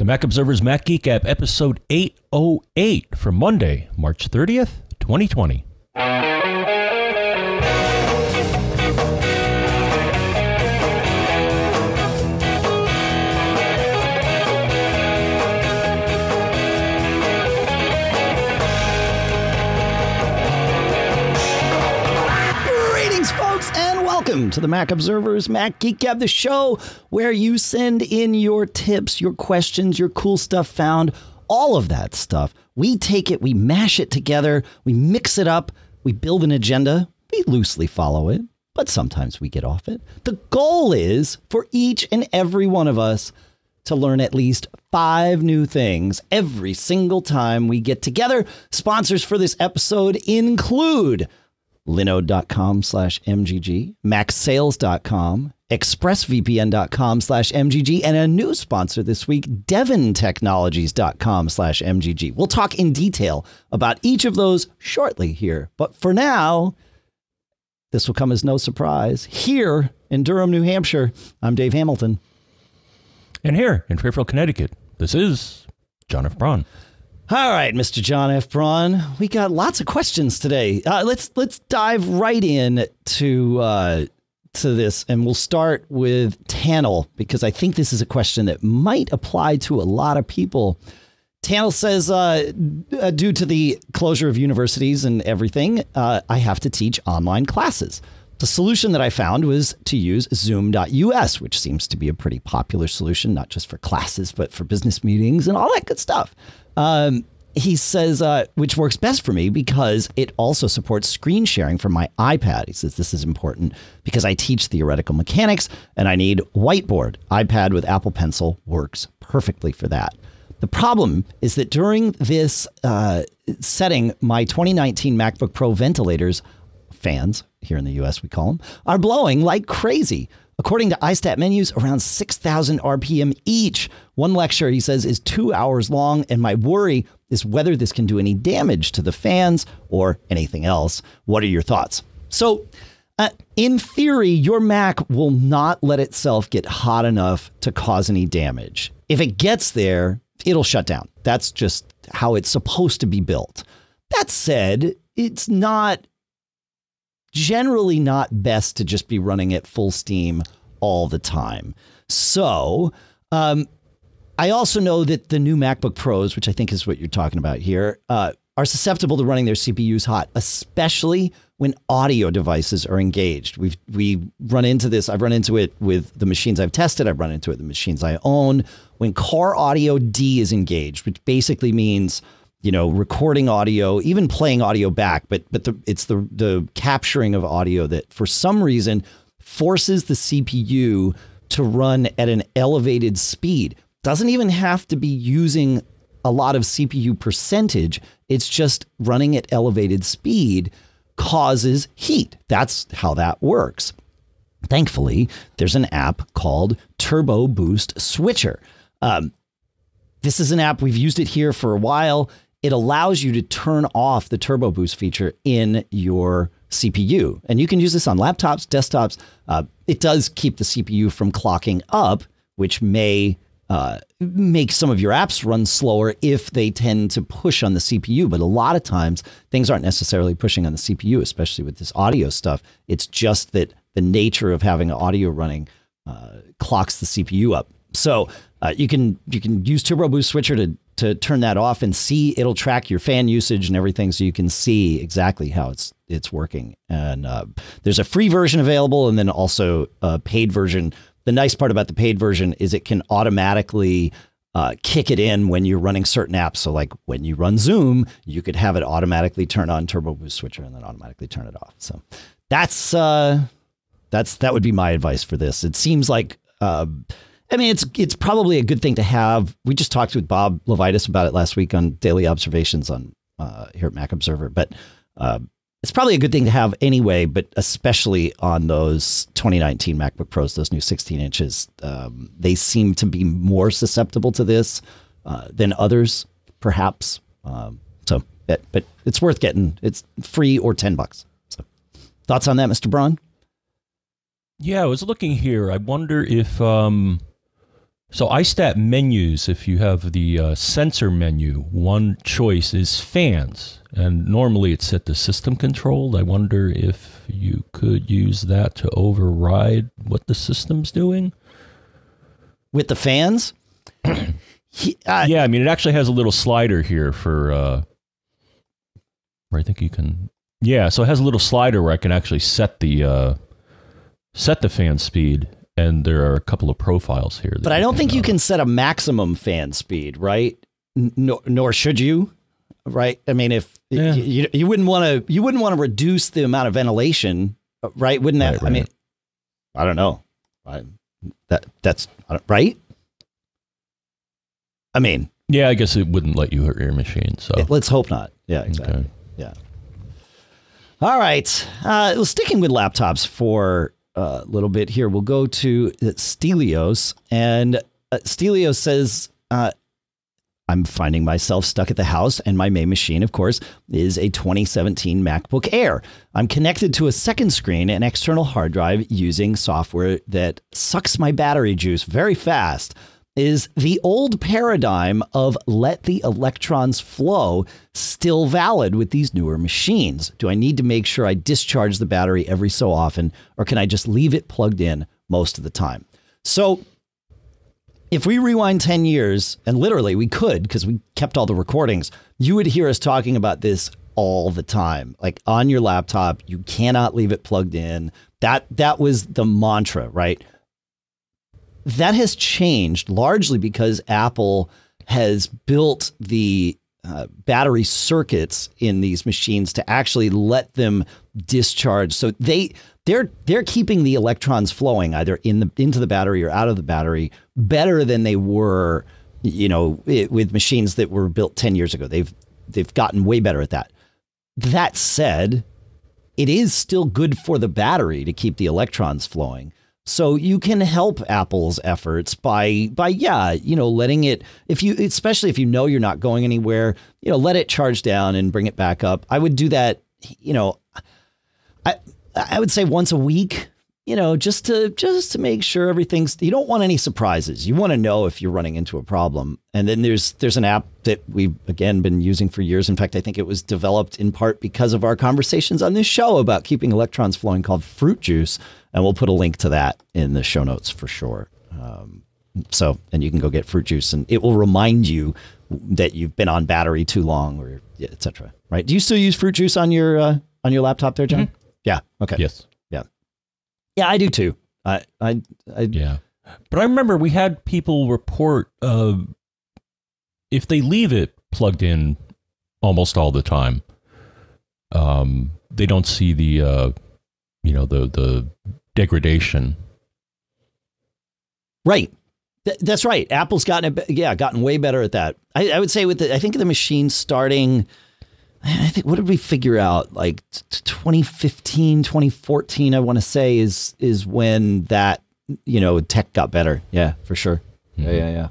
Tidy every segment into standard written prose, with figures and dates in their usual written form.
The Mac Observer's Mac Geek App, episode 808 for Monday, March 30th, 2020. Welcome to the Mac Observer's Mac Geek Gab, the show where you send in your tips, your questions, your cool stuff found, all of that stuff. We take it, we mash it together, we mix it up, we build an agenda, we loosely follow it, but sometimes we get off it. The goal is for each and every one of us to learn at least 5 new things every single time we get together. Sponsors for this episode include Linode.com/MGG, MacSales.com, ExpressVPN.com/MGG, and a new sponsor this week, DevonTechnologies.com/MGG. We'll talk in detail about each of those shortly here. But for now, this will come as no surprise. Here in Durham, New Hampshire, I'm Dave Hamilton. And here in Fairfield, Connecticut, this is John F. Braun. All right, Mr. John F. Braun, we got lots of questions today. Let's dive right in to this, and we'll start with Tannel, because I think this is a question that might apply to a lot of people. Tannel says, due to the closure of universities and everything, I have to teach online classes. The solution that I found was to use Zoom.us, which seems to be a pretty popular solution, not just for classes, but for business meetings and all that good stuff. He says, which works best for me because it also supports screen sharing from my iPad. He says this is important because I teach theoretical mechanics and I need whiteboard. iPad with Apple Pencil works perfectly for that. The problem is that during this setting, my 2019 MacBook Pro ventilators, fans here in the U.S. we call them, are blowing like crazy. According to iStat menus, around 6,000 RPM each. One lecture, he says, is 2 hours long, and my worry is whether this can do any damage to the fans or anything else. What are your thoughts? So, in theory, your Mac will not let itself get hot enough to cause any damage. If it gets there, it'll shut down. That's just how it's supposed to be built. That said, it's not generally not best to just be running at full steam all the time. So I also know that the new MacBook Pros, which I think is what you're talking about here, are susceptible to running their CPUs hot, especially when audio devices are engaged. We run into this. I've run into it with the machines I've tested. I've run into it with the machines I own. When core audio D is engaged, which basically means, you know, recording audio, even playing audio back, but it's the capturing of audio that for some reason forces the CPU to run at an elevated speed. Doesn't even have to be using a lot of CPU percentage. It's just running at elevated speed causes heat. That's how that works. Thankfully, there's an app called Turbo Boost Switcher. This is an app, we've used it here for a while. It allows you to turn off the Turbo Boost feature in your CPU. And you can use this on laptops, desktops. It does keep the CPU from clocking up, which may make some of your apps run slower if they tend to push on the CPU. But a lot of times, things aren't necessarily pushing on the CPU, especially with this audio stuff. It's just that the nature of having audio running clocks the CPU up. So you can use Turbo Boost Switcher to turn that off and see, it'll track your fan usage and everything, so you can see exactly how it's working. And there's a free version available, and then also a paid version. The nice part about the paid version is it can automatically kick it in when you're running certain apps. So like when you run Zoom, you could have it automatically turn on Turbo Boost Switcher and then automatically turn it off. So that would be my advice for this. It seems like I mean, it's probably a good thing to have. We just talked with Bob Levitas about it last week on Daily Observations on here at Mac Observer. But it's probably a good thing to have anyway, but especially on those 2019 MacBook Pros, those new 16 inches. They seem to be more susceptible to this than others, perhaps. But it's worth getting. It's free or $10. So thoughts on that, Mr. Braun? Yeah, I was looking here. I wonder if So iStat menus, if you have the sensor menu, one choice is fans. And normally it's set to system controlled. I wonder if you could use that to override what the system's doing. With the fans? Yeah, I mean, it actually has a little slider here for... where I think you can... Yeah, so it has a little slider where I can actually set the fan speed. And there are a couple of profiles here. But I don't think you can set a maximum fan speed, right? Nor should you, right? I mean, if you wouldn't want to, you wouldn't want to reduce the amount of ventilation, right? Wouldn't that? Right, right. I mean, I don't know. That's right. I mean, yeah, I guess it wouldn't let you hurt your machine. So let's hope not. Yeah, exactly. Okay. Yeah. All right. Sticking with laptops for a little bit here. We'll go to Stelios, and Stelios says, I'm finding myself stuck at the house, and my main machine, of course, is a 2017 MacBook Air. I'm connected to a second screen and external hard drive using software that sucks my battery juice very fast. Is the old paradigm of let the electrons flow still valid with these newer machines? Do I need to make sure I discharge the battery every so often, or can I just leave it plugged in most of the time? So if we rewind 10 years, and literally we could, because we kept all the recordings, you would hear us talking about this all the time. Like on your laptop, you cannot leave it plugged in. That was the mantra, right? That has changed largely because Apple has built the battery circuits in these machines to actually let them discharge. So they're keeping the electrons flowing either into the battery or out of the battery better than they were, you know, with machines that were built 10 years ago. They've gotten way better at that. That said, it is still good for the battery to keep the electrons flowing. So you can help Apple's efforts by letting it, especially if you know you're not going anywhere, you know, let it charge down and bring it back up. I would do that, you know, I would say once a week, you know, just to make sure everything's, you don't want any surprises. You want to know if you're running into a problem. And then there's an app that we've again been using for years. In fact, I think it was developed in part because of our conversations on this show about keeping electrons flowing, called Fruit Juice. And we'll put a link to that in the show notes for sure. And you can go get Fruit Juice, and it will remind you that you've been on battery too long, or et cetera, right? Do you still use Fruit Juice on your laptop there, John? Mm-hmm. Yeah. Okay. Yes. Yeah. Yeah, I do too. Yeah. But I remember we had people report if they leave it plugged in almost all the time, they don't see the the degradation. Right. That's right. Apple's gotten way better at that. I would say I think the machine starting, I think, what did we figure out? Like 2015, 2014, I want to say is when that, you know, tech got better. Yeah, for sure. Mm-hmm. Yeah.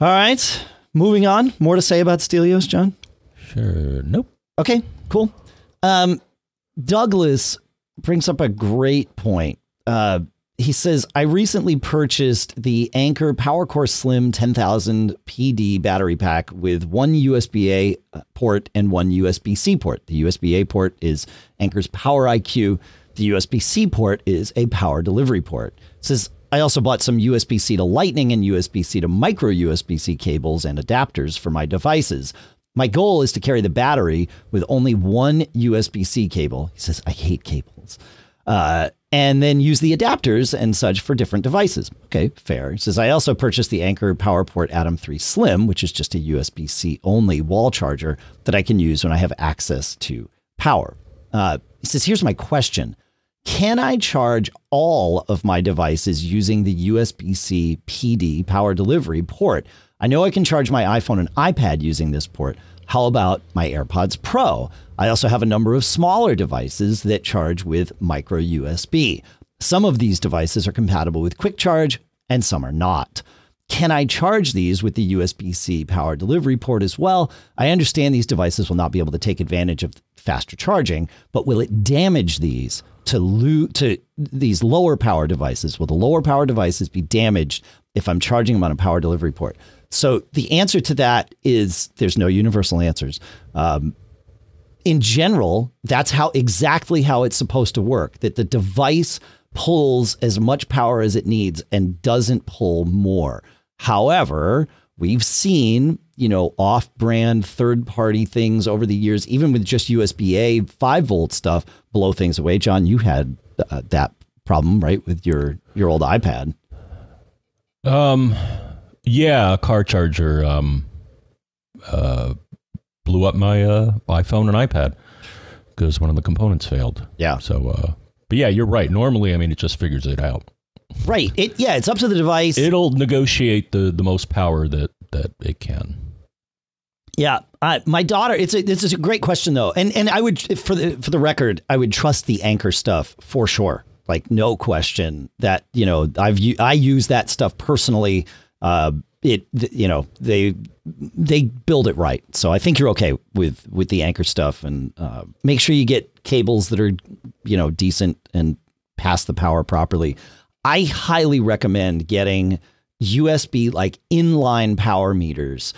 All right. Moving on. More to say about Stelios, John? Sure. Nope. Okay, cool. Douglas brings up a great point. He says, I recently purchased the Anker PowerCore Slim 10,000 PD battery pack with one USB-A port and one USB-C port. The USB-A port is Anker's Power IQ. The USB-C port is a power delivery port. It says, I also bought some USB-C to Lightning and USB-C to micro USB-C cables and adapters for my devices. My goal is to carry the battery with only one USB-C cable. He says, I hate cables. And then use the adapters and such for different devices. Okay, fair. He says, I also purchased the Anker PowerPort Atom 3 Slim, which is just a USB-C only wall charger that I can use when I have access to power. He says, here's my question. Can I charge all of my devices using the USB-C PD power delivery port? I know I can charge my iPhone and iPad using this port. How about my AirPods Pro? I also have a number of smaller devices that charge with micro USB. Some of these devices are compatible with Quick Charge and some are not. Can I charge these with the USB-C power delivery port as well? I understand these devices will not be able to take advantage of faster charging, but will it damage these to these lower power devices? Will the lower power devices be damaged if I'm charging them on a power delivery port. So the answer to that is there's no universal answers. In general, that's how exactly how it's supposed to work, that the device pulls as much power as it needs and doesn't pull more. However, we've seen, you know, off-brand third-party things over the years, even with just USB-A 5-volt stuff, blow things away. John, you had that problem, right, with your old iPad? Yeah, a car charger blew up my iPhone and iPad because one of the components failed. Yeah. So, but yeah, you're right. Normally, I mean, it just figures it out. Right. It, yeah, it's up to the device. It'll negotiate the most power that it can. Yeah. My daughter, it's a great question, though. And I would, for the record, I would trust the Anchor stuff for sure. Like, no question that, you know, I use that stuff personally. You know, they build it right. So I think you're okay with the Anchor stuff, and make sure you get cables that are, you know, decent and pass the power properly. I highly recommend getting USB like inline power meters.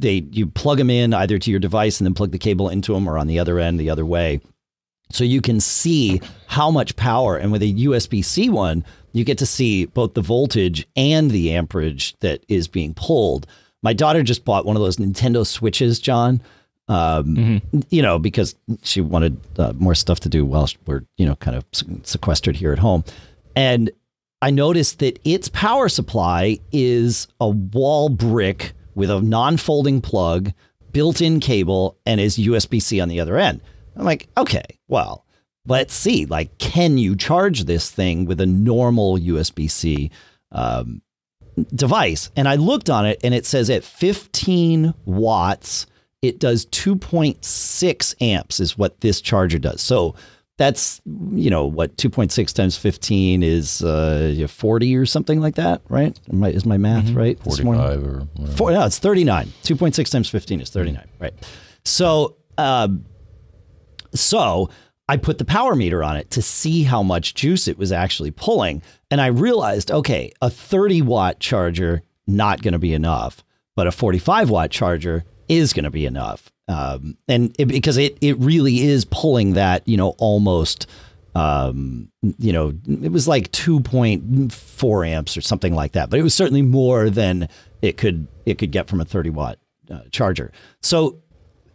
You plug them in either to your device and then plug the cable into them, or on the other end the other way. So you can see how much power, and with a USB-C one, you get to see both the voltage and the amperage that is being pulled. My daughter just bought one of those Nintendo Switches, John, you know, because she wanted more stuff to do while we're, you know, kind of sequestered here at home. And I noticed that its power supply is a wall brick with a non-folding plug, built-in cable, and is USB-C on the other end. I'm like, okay, well, let's see, like, can you charge this thing with a normal USB-C device? And I looked on it, and it says at 15 watts, it does 2.6 amps is what this charger does. So that's, you know, what 2.6 times 15 is 40 or something like that, right? Is my math right? 45 or whatever. No, it's 39. 2.6 times 15 is 39, right? So... So I put the power meter on it to see how much juice it was actually pulling. And I realized, okay, a 30-watt charger, not going to be enough, but a 45-watt charger is going to be enough. Because it really is pulling that, you know, almost, you know, it was like 2.4 amps or something like that, but it was certainly more than it could get from a 30-watt charger. So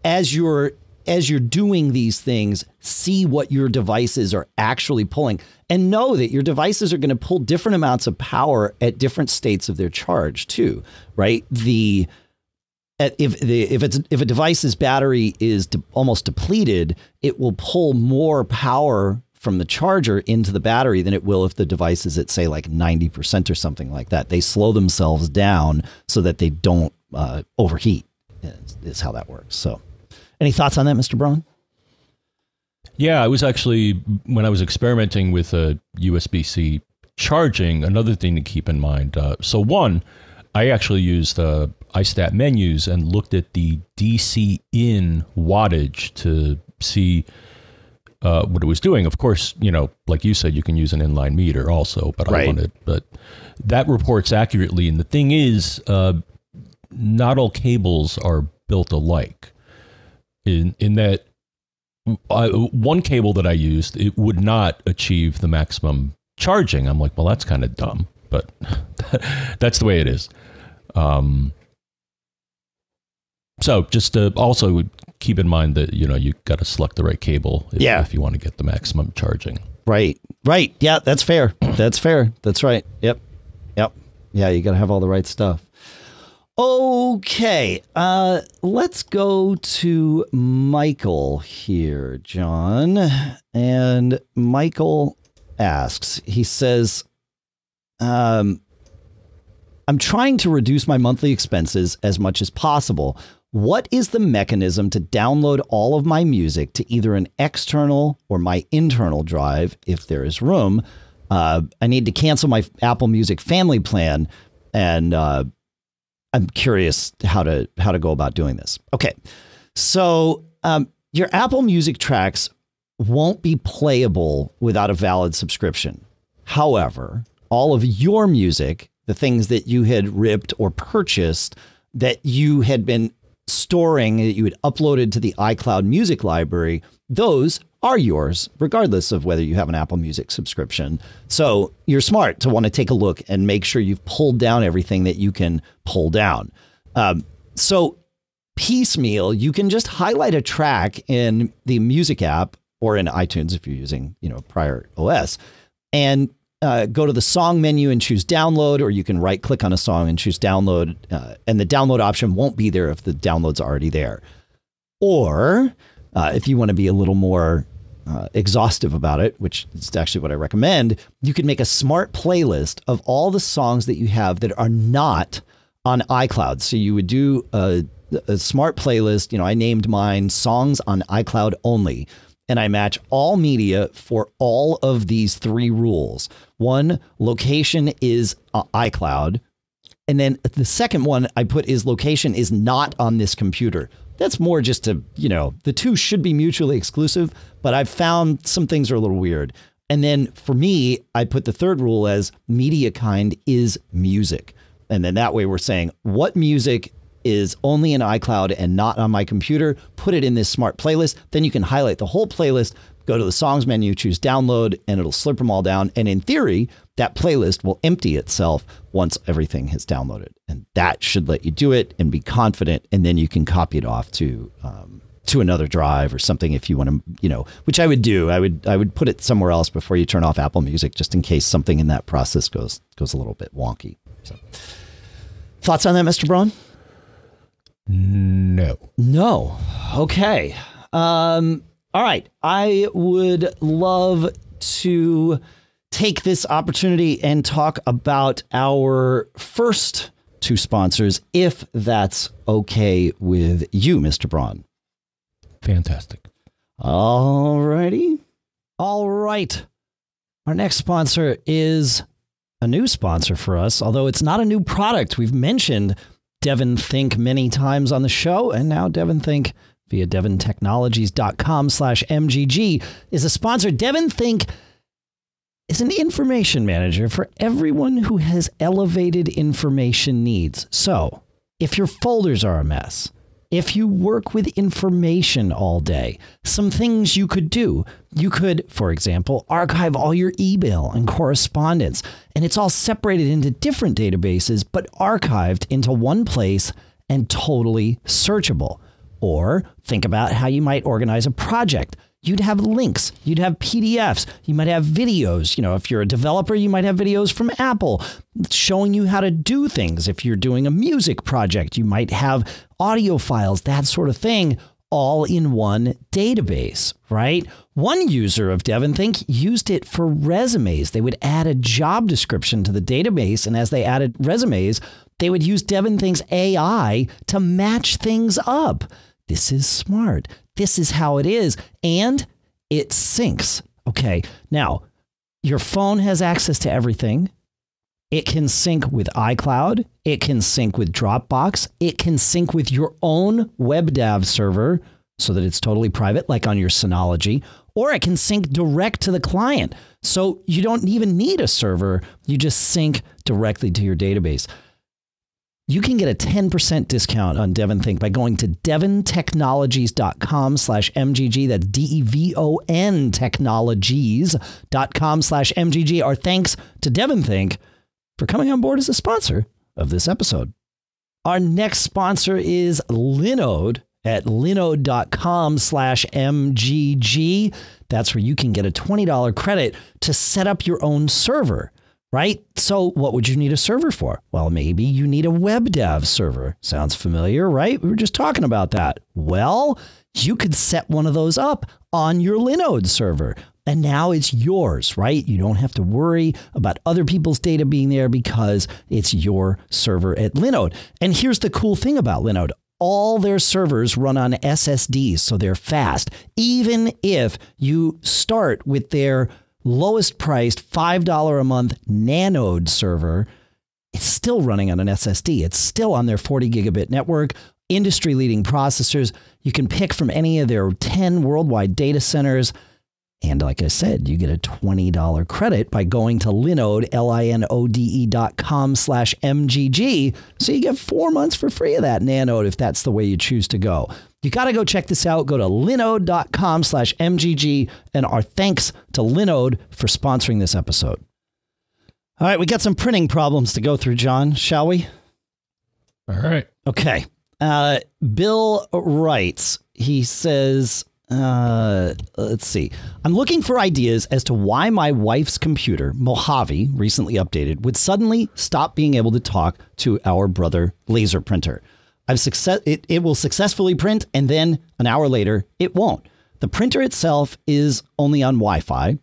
as you're doing these things, see what your devices are actually pulling, and know that your devices are going to pull different amounts of power at different states of their charge too, right? If a device's battery is almost depleted, it will pull more power from the charger into the battery than it will if the device is at, say, like 90% or something like that. They slow themselves down so that they don't overheat, is how that works. So. Any thoughts on that, Mr. Braun? Yeah, I was actually, when I was experimenting with USB-C charging, another thing to keep in mind. So one, I actually used iStat menus and looked at the DC in wattage to see what it was doing. Of course, you know, like you said, you can use an inline meter also, but right. But that reports accurately. And the thing is, not all cables are built alike. In that one cable that I used, it would not achieve the maximum charging. I'm like, well, that's kind of dumb, but that's the way it is. So just to also keep in mind that, you know, you got to select the right cable if you want to get the maximum charging. Right. Right. Yeah, that's fair. That's fair. That's right. Yep. Yep. Yeah, you got to have all the right stuff. Okay, let's go to Michael here, John. And Michael asks, he says, I'm trying to reduce my monthly expenses as much as possible. What is the mechanism to download all of my music to either an external or my internal drive if there is room? I need to cancel my Apple Music family plan, and I'm curious how to go about doing this. Okay, so your Apple Music tracks won't be playable without a valid subscription. However, all of your music the things that you had ripped or purchased that you had been storing, that you had uploaded to the iCloud music library, those are yours, regardless of whether you have an Apple Music subscription. So you're smart to want to take a look and make sure you've pulled down everything that you can pull down. So piecemeal, you can just highlight a track in the music app or in iTunes if you're using, you know, prior OS, and go to the song menu and choose download, or you can right click on a song and choose download, and the download option won't be there if the download's already there. Or if you want to be a little more exhaustive about it, which is actually what I recommend, you can make a smart playlist of all the songs that you have that are not on iCloud. So you would do a smart playlist. You know, I named mine songs on iCloud only, and I match all media for all of these three rules. One, location is iCloud. And then the second one I put is location is not on this computer. That's more just to, you know, the two should be mutually exclusive, but I've found some things are a little weird. And then for me, I put the third rule as media kind is music. And then that way we're saying what music is only in iCloud and not on my computer, put it in this smart playlist. Then you can highlight the whole playlist, go to the songs menu, choose download, and it'll slurp them all down. And in theory, that playlist will empty itself once everything has downloaded. And that should let you do it and be confident. And then you can copy it off to another drive or something if you want to, you know, which I would do. I would put it somewhere else before you turn off Apple Music, just in case something in that process goes a little bit wonky. So thoughts on that, Mr. Braun? No. Okay. All right. I would love to take this opportunity and talk about our first two sponsors, if that's okay with you, Mr. Braun. Fantastic. All righty. All right. Our next sponsor is a new sponsor for us, although it's not a new product. We've mentioned DEVONthink many times on the show, and now DEVONthink via devontechnologies.com/mgg is a sponsor. DEVONthink is an information manager for everyone who has elevated information needs. So if your folders are a mess, if you work with information all day, some things you could do. You could, for example, archive all your email and correspondence, and it's all separated into different databases, but archived into one place and totally searchable. Or think about how you might organize a project. You'd have links, you'd have PDFs, you might have videos. You know, if you're a developer, you might have videos from Apple showing you how to do things. If you're doing a music project, you might have audio files, that sort of thing, all in one database, right? One user of DEVONthink used it for resumes. They would add a job description to the database, and as they added resumes, they would use DEVONthink's AI to match things up. This is smart. This is how it is. And it syncs. Okay. Now, your phone has access to everything. It can sync with iCloud. It can sync with Dropbox. It can sync with your own WebDAV server so that it's totally private, like on your Synology, or it can sync direct to the client. So you don't even need a server. You just sync directly to your database. You can get a 10% discount on DEVONthink by going to devontechnologies.com/mgg. That's DEVON technologies.com/mgg. Our thanks to DEVONthink for coming on board as a sponsor of this episode. Our next sponsor is Linode at linode.com/mgg. That's where you can get a $20 credit to set up your own server. Right? So what would you need a server for? Well, maybe you need a WebDAV server. Sounds familiar, right? We were just talking about that. Well, you could set one of those up on your Linode server, and now it's yours, right? You don't have to worry about other people's data being there because it's your server at Linode. And here's the cool thing about Linode. All their servers run on SSDs, so they're fast. Even if you start with their lowest priced $5 a month Nanode server, it's still running on an SSD. It's still on their 40 gigabit network, industry leading processors. You can pick from any of their 10 worldwide data centers. And like I said, you get a $20 credit by going to Linode, linode.com/MGG. So you get 4 months for free of that Nanode if that's the way you choose to go. You got to go check this out. Go to linode.com/MGG. And our thanks to Linode for sponsoring this episode. All right, we got some printing problems to go through, John, shall we? All right. Okay. Bill writes, he says... let's see. I'm looking for ideas as to why my wife's computer, Mojave, recently updated, would suddenly stop being able to talk to our brother laser printer. It will successfully print, and then an hour later, it won't. The printer itself is only on Wi-Fi.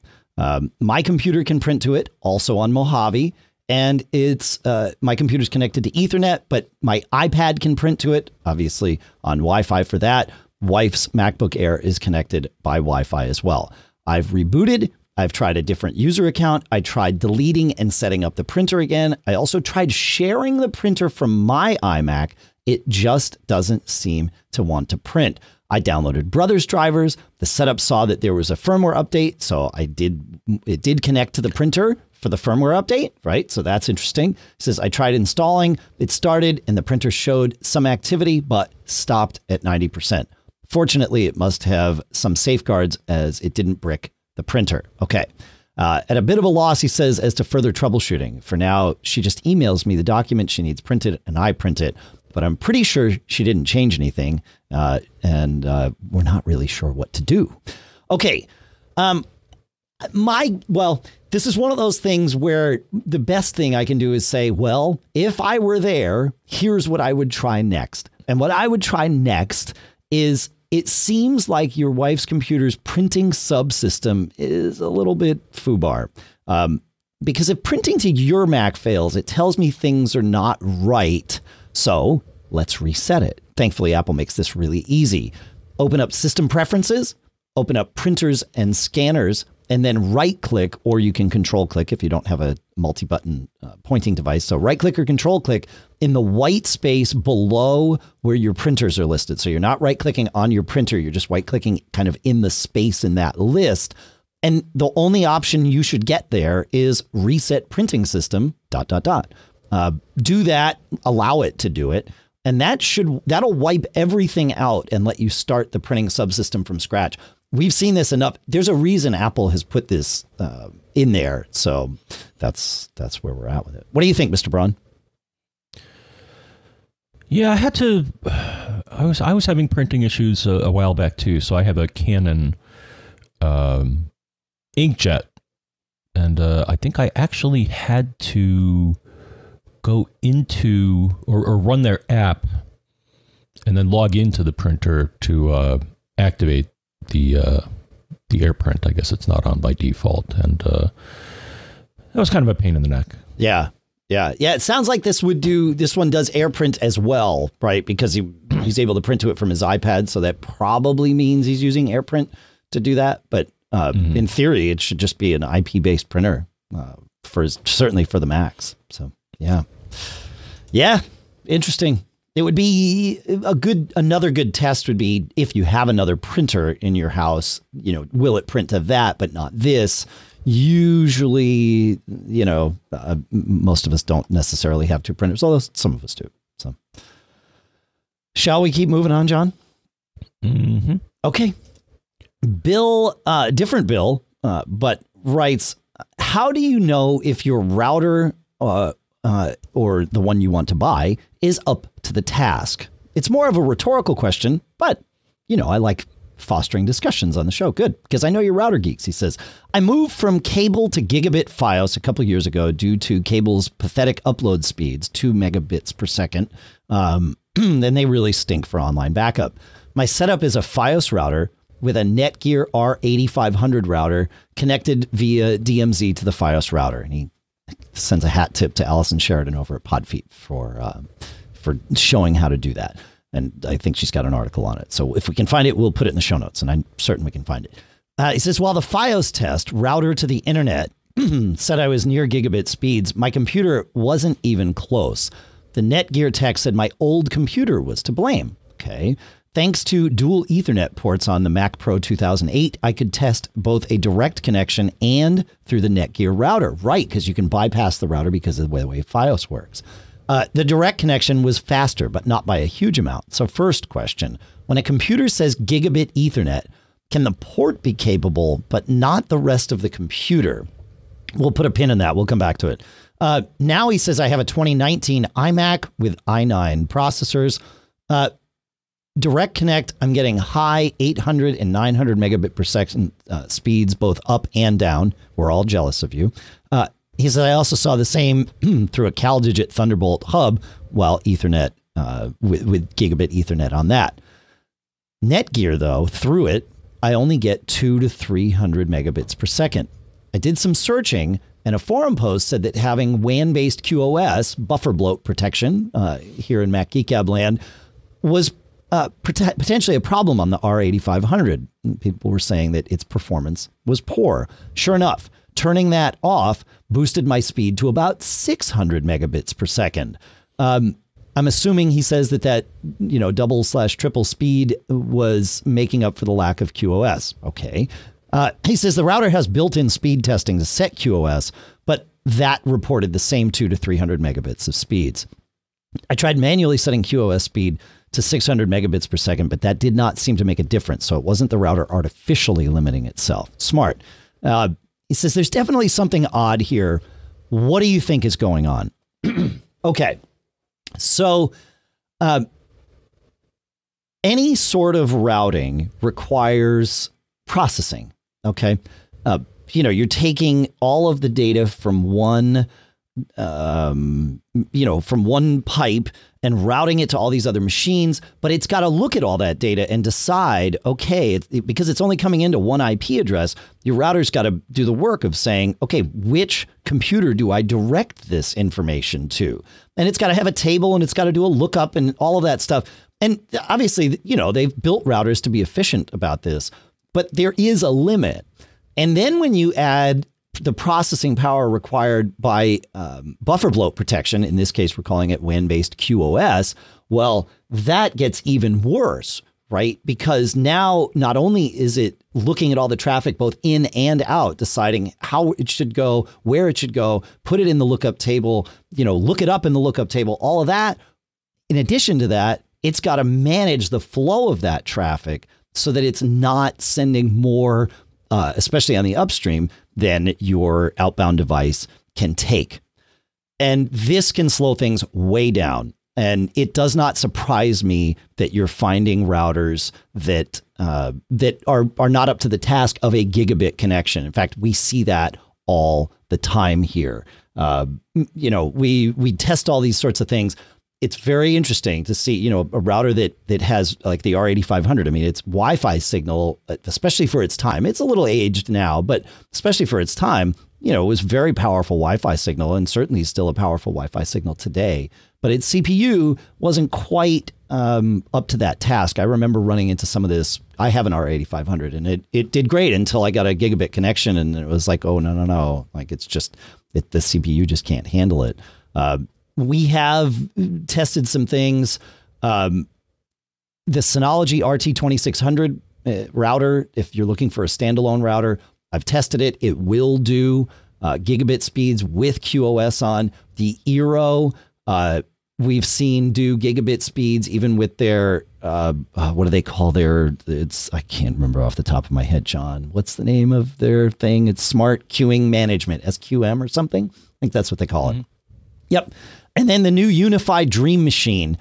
My computer can print to it, also on Mojave, and it's my computer's connected to Ethernet, but my iPad can print to it, obviously on Wi-Fi for that. Wife's MacBook Air is connected by Wi-Fi as well. I've rebooted. I've tried a different user account. I tried deleting and setting up the printer again. I also tried sharing the printer from my iMac. It just doesn't seem to want to print. I downloaded Brothers drivers. The setup saw that there was a firmware update, so it did connect to the printer for the firmware update, right? So that's interesting. It says, I tried installing. It started and the printer showed some activity, but stopped at 90%. Fortunately, it must have some safeguards as it didn't brick the printer. Okay. At a bit of a loss, he says, as to further troubleshooting. For now, she just emails me the document she needs printed and I print it, but I'm pretty sure she didn't change anything. And we're not really sure what to do. Okay. Well, this is one of those things where the best thing I can do is say, well, if I were there, here's what I would try next. And what I would try next is, it seems like your wife's computer's printing subsystem is a little bit foobar. Because if printing to your Mac fails, it tells me things are not right. So let's reset it. Thankfully, Apple makes this really easy. Open up System Preferences, open up Printers and Scanners, and then right click, or you can control click if you don't have a multi-button pointing device. So right click or control click in the white space below where your printers are listed. So you're not right clicking on your printer. You're just right clicking kind of in the space in that list. And the only option you should get there is reset printing system, ... Do that, allow it to do it. And that'll wipe everything out and let you start the printing subsystem from scratch. We've seen this enough. There's a reason Apple has put this in there. So that's where we're at with it. What do you think, Mr. Braun? Yeah, I was having printing issues a while back too. So I have a Canon inkjet, and I think I actually had to go into or run their app and then log into the printer to activate the AirPrint. I guess it's not on by default, and that was kind of a pain in the neck. Yeah. It sounds like this one does AirPrint as well, right? Because he's able to print to it from his iPad, so that probably means he's using AirPrint to do that. But in theory, it should just be an IP-based printer certainly for the Macs. So yeah, interesting. It would be another good test would be if you have another printer in your house, will it print to that, but not this? Usually, most of us don't necessarily have two printers, although some of us do. So shall we keep moving on, John? Mm-hmm. Okay. Bill, different Bill, but writes, how do you know if your router, or the one you want to buy, is up to the task? It's more of a rhetorical question, but, I like fostering discussions on the show. Good, because I know you're router geeks. He says, I moved from cable to gigabit Fios a couple of years ago due to cable's pathetic upload speeds, 2 megabits per second. And they really stink for online backup. My setup is a Fios router with a Netgear R8500 router connected via DMZ to the Fios router. And he sends a hat tip to Allison Sheridan over at Podfeet for showing how to do that. And I think she's got an article on it. So if we can find it, we'll put it in the show notes, and I'm certain we can find it. It says, while the Fios test router to the internet said I was near gigabit speeds, my computer wasn't even close. The Netgear tech said my old computer was to blame. Okay. Thanks to dual Ethernet ports on the Mac Pro 2008, I could test both a direct connection and through the Netgear router. Right, because you can bypass the router because of the way Fios works. The direct connection was faster, but not by a huge amount. So first question, when a computer says gigabit Ethernet, can the port be capable, but not the rest of the computer? We'll put a pin in that. We'll come back to it. Now he says, I have a 2019 iMac with i9 processors. Direct Connect, I'm getting high 800 and 900 megabit per second speeds, both up and down. We're all jealous of you. He said, I also saw the same through a CalDigit Thunderbolt hub, while Ethernet with gigabit Ethernet on that. Netgear, though, through it, I only get 200 to 300 megabits per second. I did some searching, and a forum post said that having WAN-based QoS, buffer bloat protection, here in Mac Geekab land, was potentially a problem on the R8500. People were saying that its performance was poor. Sure enough, turning that off boosted my speed to about 600 megabits per second. I'm assuming he says that you know, double/triple speed was making up for the lack of QoS. Okay. He says the router has built-in speed testing to set QoS, but that reported the same 200 to 300 megabits of speeds. I tried manually setting QoS speed to 600 megabits per second, but that did not seem to make a difference. So it wasn't the router artificially limiting itself. Smart. He says, there's definitely something odd here. What do you think is going on? Okay. So any sort of routing requires processing. Okay. You know, you're taking all of the data from one from one pipe and routing it to all these other machines, but it's got to look at all that data and decide, okay, because it's only coming into one IP address, your router's got to do the work of saying, okay, which computer do I direct this information to? And it's got to have a table, and it's got to do a lookup and all of that stuff. And obviously, you know, they've built routers to be efficient about this, but there is a limit. And then when you add the processing power required by buffer bloat protection, in this case, we're calling it WAN-based QoS, well, that gets even worse, right? Because now not only is it looking at all the traffic both in and out, deciding how it should go, where it should go, put it in the lookup table, you know, look it up in the lookup table, all of that. In addition to that, it's got to manage the flow of that traffic so that it's not sending more, especially on the upstream, than your outbound device can take. And this can slow things way down. And it does not surprise me that you're finding routers that that are not up to the task of a gigabit connection. In fact, we see that all the time here. You know, we test all these sorts of things. It's very interesting to see, you know, a router that has like the R8500. I mean, its Wi-Fi signal, especially for its time, it's a little aged now, but especially for its time, you know, it was very powerful Wi-Fi signal, and certainly still a powerful Wi-Fi signal today. But its CPU wasn't quite up to that task. I remember running into some of this. I have an R8500, and it did great until I got a gigabit connection, and it was like, oh, no, no, no. Like, it's just the CPU just can't handle it. We have tested some things. The Synology RT2600 router, if you're looking for a standalone router, I've tested it. It will do gigabit speeds with QoS on. The Eero, we've seen do gigabit speeds even with their, what do they call their, I can't remember off the top of my head, John. What's the name of their thing? It's Smart Queuing Management, SQM or something. I think that's what they call it. Yep. And then the new Unify Dream Machine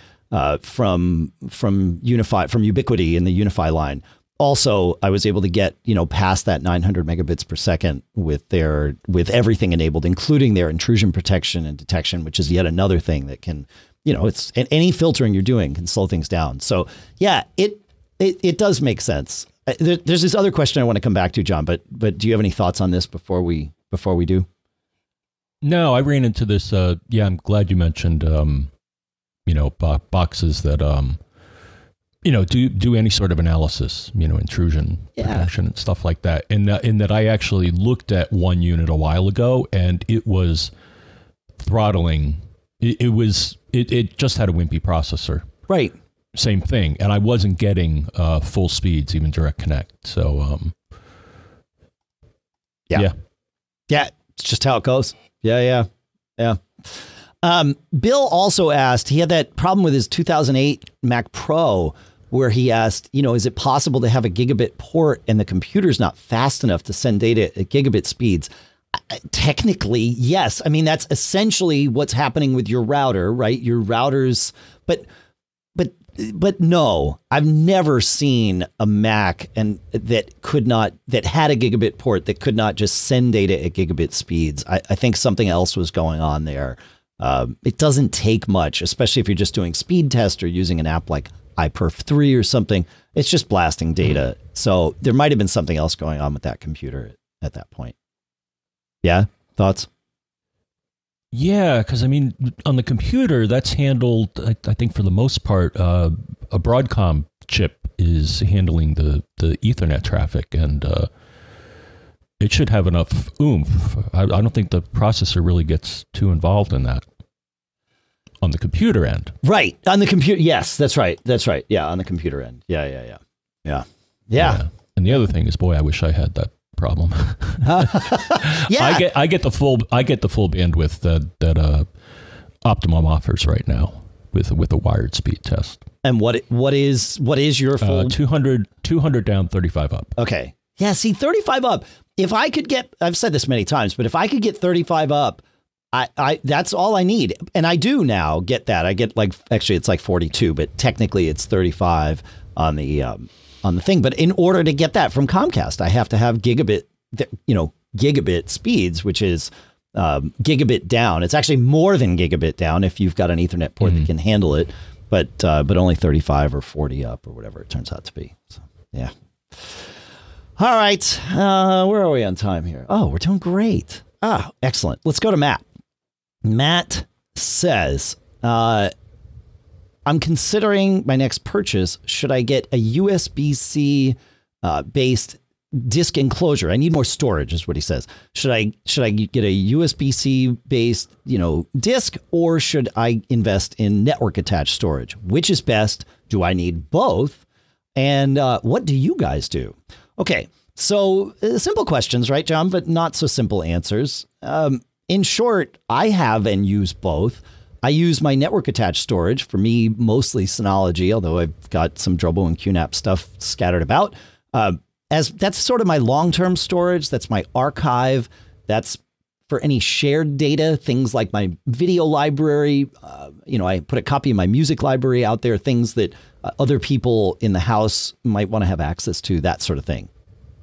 from Ubiquiti in the Unify line. Also, I was able to get, you know, past that 900 megabits per second with everything enabled, including their intrusion protection and detection, which is yet another thing that can, you know, it's any filtering you're doing can slow things down. So yeah, it does make sense. There's this other question I want to come back to, John, but do you have any thoughts on this before we do? No, I ran into this. Yeah, I'm glad you mentioned, you know, boxes that, you know, do any sort of analysis, you know, intrusion protection and stuff like that. And in that, I actually looked at one unit a while ago, and it was throttling. It just had a wimpy processor. Right. same thing. And I wasn't getting full speeds, even direct connect. So, yeah, it's just how it goes. Yeah. Bill also asked, he had that problem with his 2008 Mac Pro where he asked, you know, is it possible to have a gigabit port and the computer's not fast enough to send data at gigabit speeds? Technically, yes. I mean, that's essentially what's happening with your router, right? Your routers, but no, I've never seen a Mac and that had a gigabit port that could not just send data at gigabit speeds. I think something else was going on there. It doesn't take much, especially if you're just doing speed tests or using an app like iPerf 3 or something. It's just blasting data. So there might have been something else going on with that computer at that point. Yeah. Thoughts? Yeah. Cause I mean, on the computer that's handled, I think for the most part, a Broadcom chip is handling the Ethernet traffic, and it should have enough oomph. I don't think the processor really gets too involved in that on the computer end. Right. On the computer. Yes, that's right. That's right. Yeah. On the computer end. Yeah. And the other thing is, boy, I wish I had that problem. Yeah. I get the full bandwidth that Optimum offers right now with a wired speed test. And what is your full 200 down, 35 up. Okay. Yeah, see, 35 up. If I could get, I've said this many times, but if I could get 35 up, I that's all I need. And I do now get that. I get like, actually it's like 42, but technically it's 35 on the thing. But in order to get that from Comcast, I have to have gigabit speeds, which is gigabit down. It's actually more than gigabit down if you've got an Ethernet port that can handle it, but only 35 or 40 up or whatever it turns out to be. So, yeah. All right. Where are we on time here? Oh, we're doing great. Ah, excellent. Let's go to Matt. Matt says, I'm considering my next purchase. Should I get a USB-C based disk enclosure? I need more storage, is what he says. Should I get a USB-C based, disk, or should I invest in network attached storage? Which is best? Do I need both? And what do you guys do? Okay, so simple questions, right, John? But not so simple answers. In short, I have and use both. I use my network attached storage, for me, mostly Synology, although I've got some Drobo and QNAP stuff scattered about. As that's sort of my long-term storage. That's my archive. That's for any shared data, things like my video library. I put a copy of my music library out there, things that other people in the house might want to have access to, that sort of thing.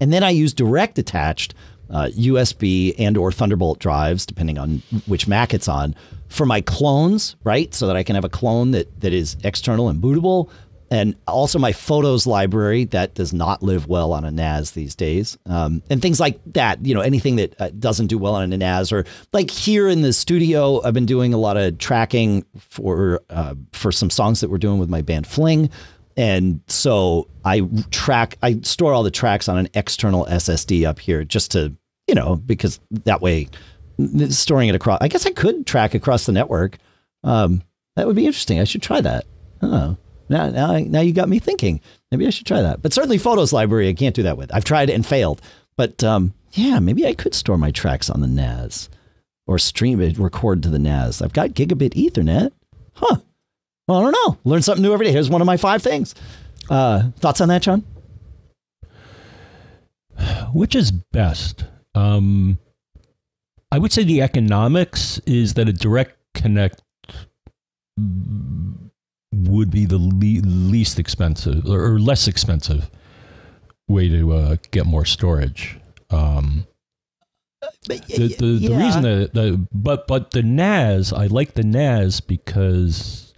And then I use direct attached USB and or Thunderbolt drives, depending on which Mac it's on, for my clones, right? So that I can have a clone that is external and bootable. And also my photos library that does not live well on a NAS these days. And things like that, anything that doesn't do well on a NAS, or like here in the studio, I've been doing a lot of tracking for some songs that we're doing with my band Fling. And so I store all the tracks on an external SSD up here just to, because that way storing it across, I guess I could track across the network. That would be interesting. I should try that. Oh. Now you got me thinking. Maybe I should try that. But certainly photos library, I can't do that with. I've tried and failed. But yeah, maybe I could store my tracks on the NAS or stream it, record to the NAS. I've got gigabit Ethernet. Huh. Well, I don't know. Learn something new every day. Here's one of my 5 things. Thoughts on that, John? Which is best? I would say the economics is that a direct connect would be the least expensive or less expensive way to get more storage. The reason that the NAS, I like the NAS because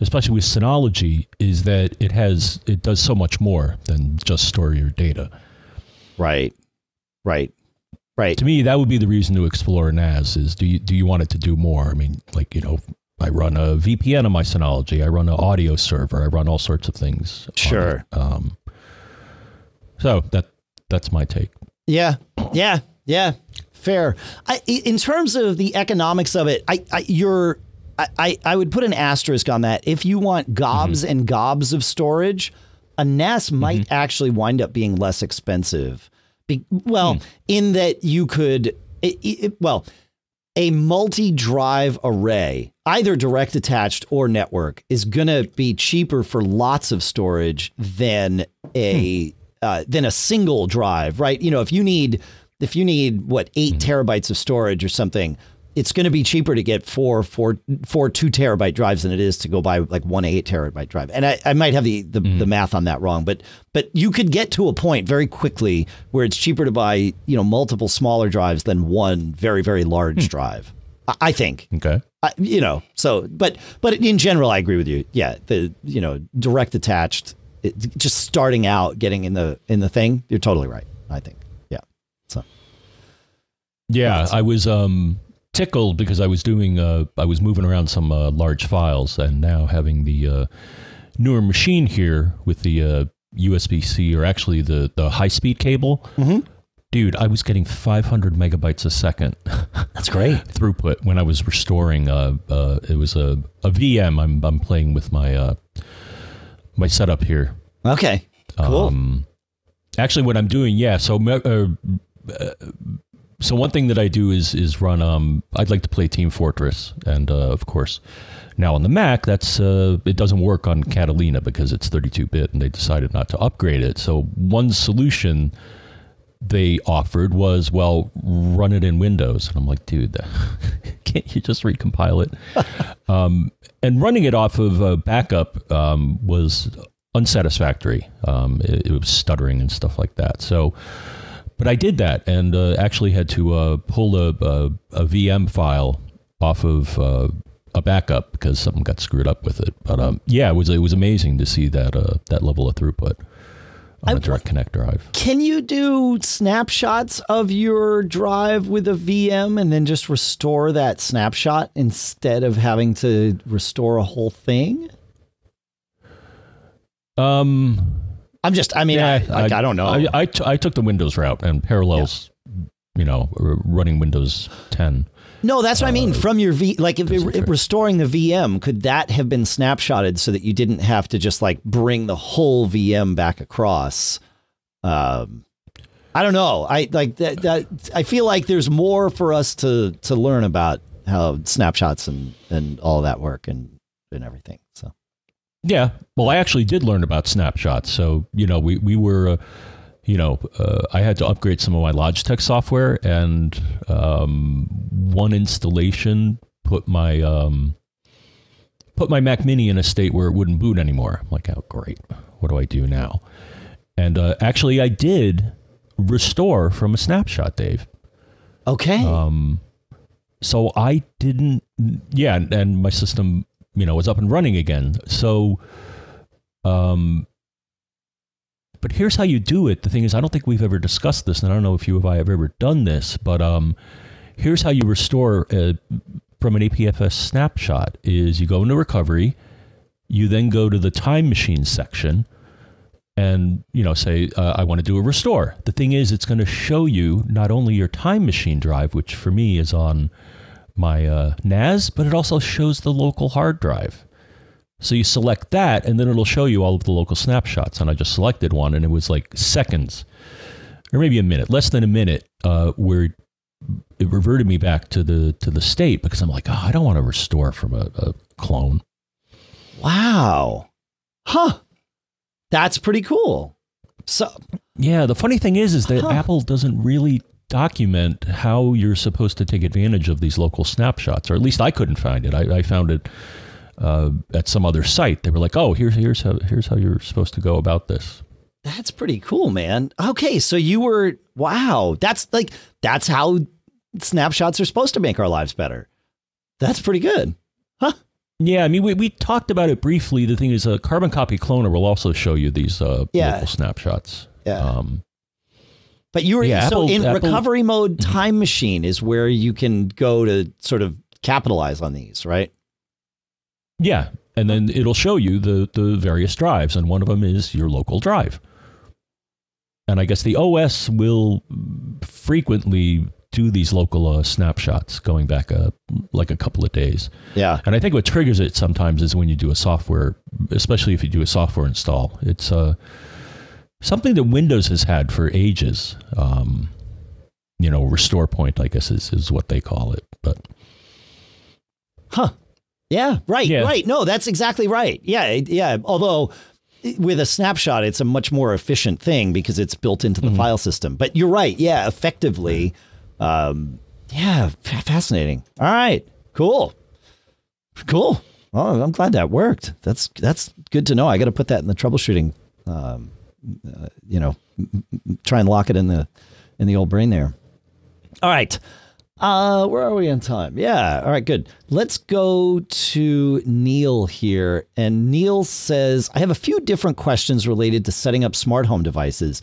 especially with Synology, is that it does so much more than just store your data. Right. To me, that would be the reason to explore NAS. Is do you want it to do more? I mean, I run a VPN on my Synology. I run an audio server. I run all sorts of things. Sure. So that's my take. Yeah. Fair. In terms of the economics of it, I, I, you're, I would put an asterisk on that. If you want gobs and gobs of storage, a NAS might actually wind up being less expensive. In that you could, a multi-drive array, either direct attached or network, is going to be cheaper for lots of storage than a single drive, right? You know, if you need what, 8 terabytes of storage or something, it's going to be cheaper to get four 2 terabyte drives than it is to go buy like one 8 terabyte drive. And I might have the math on that wrong, but you could get to a point very quickly where it's cheaper to buy, you know, multiple smaller drives than one very, very large drive, I think. Okay. But in general, I agree with you. Yeah. Direct attached, just starting out, getting in the thing. You're totally right, I think. Yeah. So. Yeah. I was, tickled because I was doing, I was moving around some large files, and now having the newer machine here with the USB-C, or actually the high-speed cable, dude, I was getting 500 megabytes a second. That's great. Throughput when I was restoring. It was a VM I'm playing with my my setup here. Okay, cool. Actually, what I'm doing, yeah. So. So one thing that I do is run, I'd like to play Team Fortress, and of course, now on the Mac, that's it doesn't work on Catalina because it's 32-bit, and they decided not to upgrade it. So one solution they offered was, well, run it in Windows. And I'm like, dude, can't you just recompile it? And running it off of a backup was unsatisfactory. It was stuttering and stuff like that. So... But I did that, and actually had to pull a VM file off of a backup because something got screwed up with it. But yeah, it was amazing to see that that level of throughput on a direct connect drive. Can you do snapshots of your drive with a VM and then just restore that snapshot instead of having to restore a whole thing? I don't know. I took the Windows route and parallels, running Windows 10. No, that's what I mean. From your restoring the VM, could that have been snapshotted so that you didn't have to just like bring the whole VM back across? I don't know. I feel like there's more for us to learn about how snapshots and all that work and everything. So. Yeah. Well, I actually did learn about snapshots. So, we were, I had to upgrade some of my Logitech software, and one installation put my Mac Mini in a state where it wouldn't boot anymore. I'm like, oh, great. What do I do now? And actually, I did restore from a snapshot, Dave. Okay. So I didn't. Yeah. And my system, was up and running again. So, but here's how you do it. The thing is, I don't think we've ever discussed this, and I don't know if you have I have ever done this, but here's how you restore from an APFS snapshot is you go into recovery, you then go to the Time Machine section, and, say, I want to do a restore. The thing is, it's going to show you not only your Time Machine drive, which for me is on my NAS, but it also shows the local hard drive. So you select that, and then it'll show you all of the local snapshots. And I just selected one, and it was like seconds, or maybe a minute, less than a minute, where it reverted me back to the state, because I'm like, oh, I don't want to restore from a clone. Wow. Huh. That's pretty cool. So yeah, the funny thing is that Apple doesn't really document how you're supposed to take advantage of these local snapshots, or at least I couldn't find it. I found it at some other site. They were like, "Oh, here's how you're supposed to go about this." That's pretty cool, man. Okay, so you were that's how snapshots are supposed to make our lives better. That's pretty good, huh? Yeah, I mean, we talked about it briefly. The thing is, a carbon copy cloner will also show you these local snapshots. Yeah. But you were Apple, recovery mode. Time Machine is where you can go to sort of capitalize on these, right? Yeah, and then it'll show you the various drives, and one of them is your local drive. And I guess the OS will frequently do these local snapshots going back like a couple of days. Yeah. And I think what triggers it sometimes is when you do a software, especially if you do a software install. It's something that Windows has had for ages. You know, restore point, I guess, is what they call it. But huh. Yeah, right, yeah. Right. No, that's exactly right. Yeah, yeah. Although with a snapshot, it's a much more efficient thing because it's built into the file system. But you're right. Yeah, effectively. Yeah, fascinating. All right, cool. Cool. Oh, I'm glad that worked. That's good to know. I got to put that in the troubleshooting, you know, try and lock it in the old brain there. All right. Where are we in time? Yeah. All right, good. Let's go to Neil here. And Neil says, I have a few different questions related to setting up smart home devices.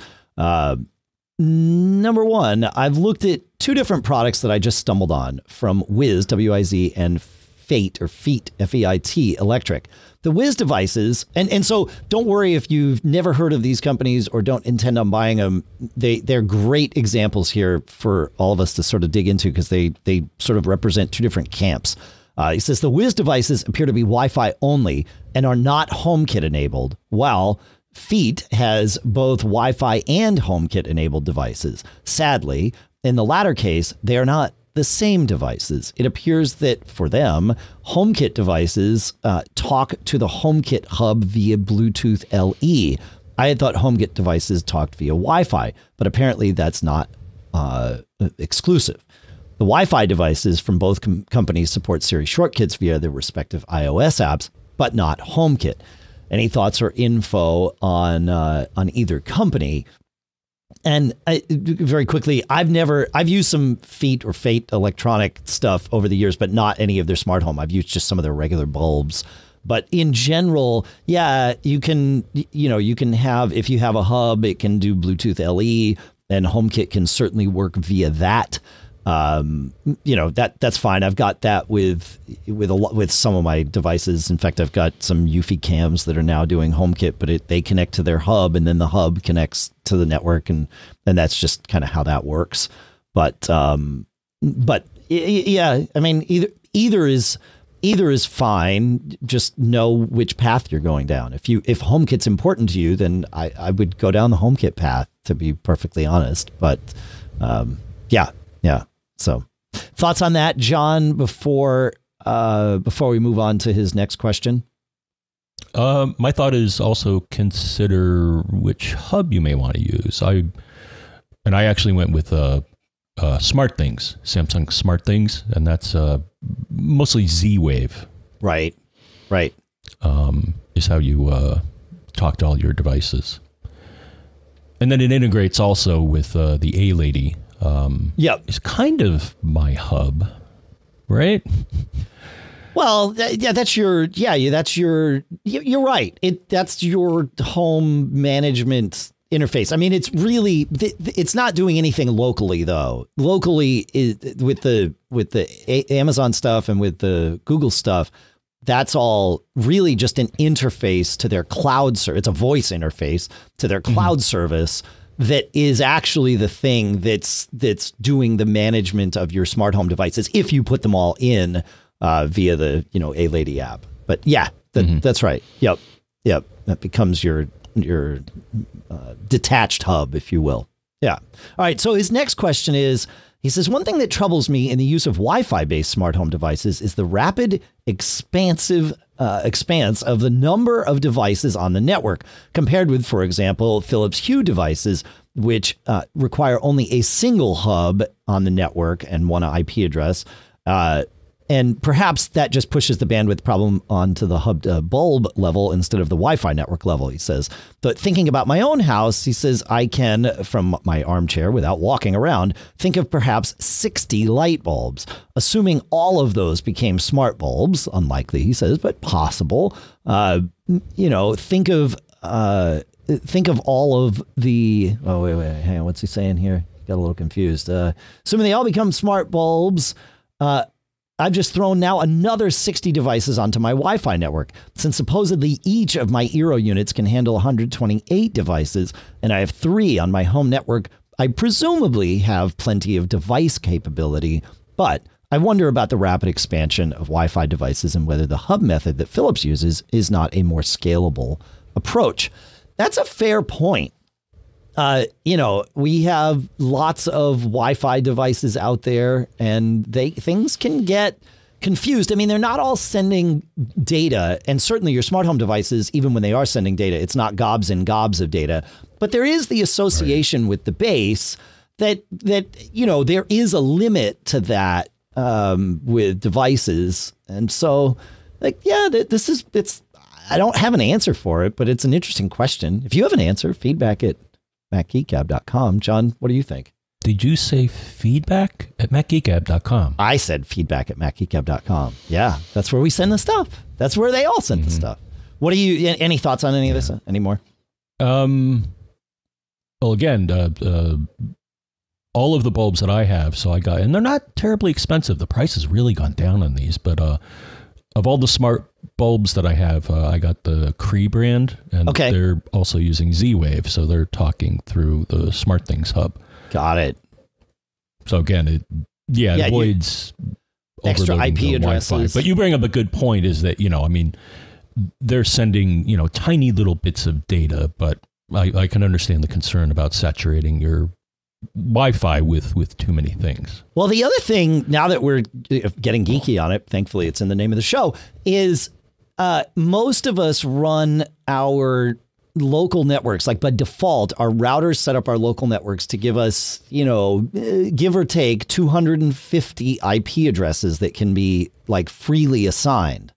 Number one, I've looked at two different products that I just stumbled on from Wiz, W-I-Z, and Feit, or Feit, F-E-I-T, Electric. The Wiz devices, and so don't worry if you've never heard of these companies or don't intend on buying them. They're great examples here for all of us to sort of dig into because they sort of represent two different camps. He says the Wiz devices appear to be Wi-Fi only and are not HomeKit enabled, while Feit has both Wi-Fi and HomeKit enabled devices. Sadly, in the latter case, they are not the same devices. It appears that for them, HomeKit devices talk to the HomeKit hub via Bluetooth LE. I had thought HomeKit devices talked via Wi-Fi, but apparently that's not exclusive. The Wi-Fi devices from both companies support Siri shortcuts via their respective iOS apps, but not HomeKit. Any thoughts or info on either company? And very quickly, I've used some Feit or Feit electronic stuff over the years, but not any of their smart home. I've used just some of their regular bulbs. But in general, yeah, you can have, if you have a hub, it can do Bluetooth LE, and HomeKit can certainly work via that. That's fine. I've got that with some of my devices. In fact, I've got some Eufy Cams that are now doing HomeKit, but they connect to their hub, and then the hub connects to the network, and that's just kind of how that works. But yeah, I mean, either is fine. Just know which path you're going down. If HomeKit's important to you, then I would go down the HomeKit path, to be perfectly honest. But yeah. So thoughts on that, John, before we move on to his next question? My thought is also consider which hub you may want to use. I actually went with SmartThings, Samsung SmartThings, and that's mostly Z-Wave. Right. Is how you talk to all your devices. And then it integrates also with the A-Lady. Yeah, it's kind of my hub, right? Well, you're right. That's your home management interface. I mean, it's really, it's not doing anything locally though. Locally is with the Amazon stuff and with the Google stuff. That's all really just an interface to their cloud service. It's a voice interface to their cloud service. That is actually the thing that's doing the management of your smart home devices if you put them all in via the A-Lady app. But yeah, that's right. Yep. That becomes your detached hub, if you will. Yeah. All right. So his next question is, he says, one thing that troubles me in the use of Wi-Fi based smart home devices is the rapid expanse of the number of devices on the network compared with, for example, Philips Hue devices, which require only a single hub on the network and one IP address. And perhaps that just pushes the bandwidth problem onto the hub bulb level instead of the Wi-Fi network level, he says. But thinking about my own house, he says, I can, from my armchair without walking around, think of perhaps 60 light bulbs. Assuming all of those became smart bulbs, unlikely, he says, but possible, think of all of the, oh, wait, hang on, what's he saying here? Got a little confused. Assuming they all become smart bulbs, I've just thrown now another 60 devices onto my Wi-Fi network, since supposedly each of my Eero units can handle 128 devices, and I have 3 on my home network. I presumably have plenty of device capability, but I wonder about the rapid expansion of Wi-Fi devices and whether the hub method that Philips uses is not a more scalable approach. That's a fair point. You know, we have lots of Wi-Fi devices out there, and things can get confused. I mean, they're not all sending data, and certainly your smart home devices, even when they are sending data, it's not gobs and gobs of data. But there is the association with the base that you know, there is a limit to that with devices, and so like, yeah, it's. I don't have an answer for it, but it's an interesting question. If you have an answer, feedback at MacGeekab.com. John, what do you think? Did you say feedback at MacGeekab.com? I said feedback at MacGeekab.com. Yeah, that's where we send the stuff. That's where they all send the stuff. What do you, any thoughts on any of this anymore? Well, again, all of the bulbs that I have, so I got, and they're not terribly expensive. The price has really gone down on these, but of all the smart bulbs that I have, I got the Cree brand, and they're also using Z-Wave, so they're talking through the SmartThings hub. Got it. So again, it avoids extra IP addresses. Wi-Fi. But you bring up a good point, is that, you know, I mean, they're sending, you know, tiny little bits of data, but I can understand the concern about saturating your Wi-Fi with too many things. Well, the other thing, now that we're getting geeky on it, thankfully it's in the name of the show, is most of us run our local networks, like by default, our routers set up our local networks to give us, you know, give or take 250 IP addresses that can be like freely assigned.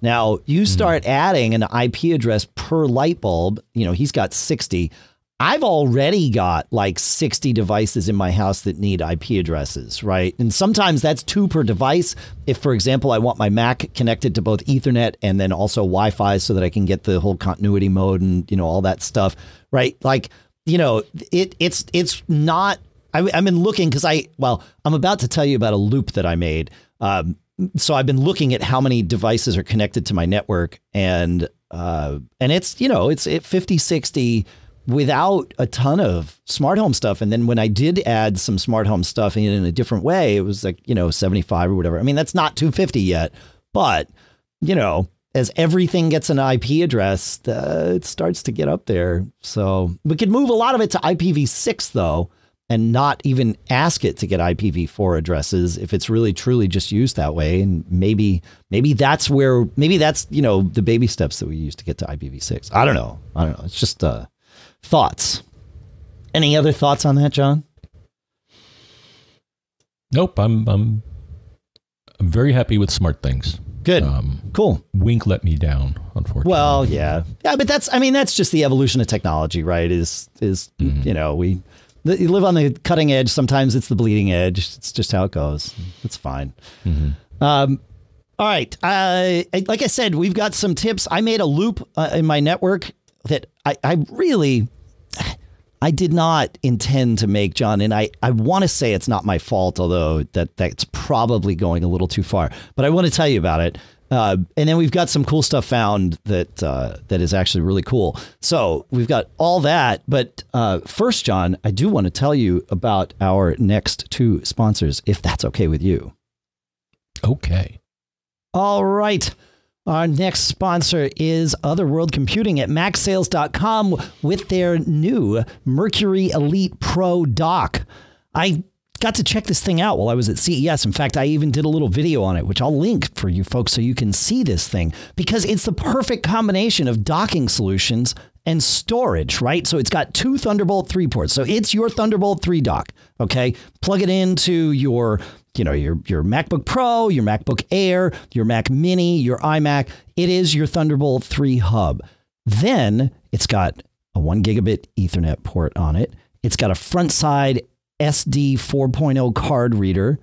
Now you start adding an IP address per light bulb, you know, he's got 60. I've already got like 60 devices in my house that need IP addresses, right? And sometimes that's 2 per device. If, for example, I want my Mac connected to both Ethernet and then also Wi-Fi so that I can get the whole continuity mode and, you know, all that stuff, right? Like, you know, it's not, I've been looking because I'm about to tell you about a loop that I made. So I've been looking at how many devices are connected to my network, and it's, you know, it's at 50, 60, without a ton of smart home stuff. And then when I did add some smart home stuff in a different way, it was like, you know, 75 or whatever. I mean, that's not 250 yet, but, you know, as everything gets an IP address, it starts to get up there. So we could move a lot of it to IPv6 though, and not even ask it to get IPv4 addresses if it's really truly just used that way. And maybe that's, you know, the baby steps that we use to get to IPv6. I don't know. It's just, thoughts. Any other thoughts on that, John? Nope. I'm very happy with SmartThings. Good. Cool. Wink let me down, unfortunately. Well, yeah. Yeah, but that's just the evolution of technology, right? You know, you live on the cutting edge. Sometimes it's the bleeding edge. It's just how it goes. It's fine. All right. Like I said, we've got some tips. I made a loop in my network that I did not intend to make, John, and I want to say it's not my fault, although that's probably going a little too far. But I want to tell you about it. And then we've got some cool stuff found that is actually really cool. So we've got all that. But first, John, I do want to tell you about our next 2 sponsors, if that's okay with you. Okay. All right. Our next sponsor is Otherworld Computing at MacSales.com with their new Mercury Elite Pro dock. I got to check this thing out while I was at CES. In fact, I even did a little video on it, which I'll link for you folks so you can see this thing, because it's the perfect combination of docking solutions and storage, right? So it's got 2 Thunderbolt 3 ports. So it's your Thunderbolt 3 dock, okay? Plug it into your, you know, your MacBook Pro, your MacBook Air, your Mac Mini, your iMac. It is your Thunderbolt 3 hub. Then it's got a 1 gigabit Ethernet port on it. It's got a front side SD 4.0 card reader.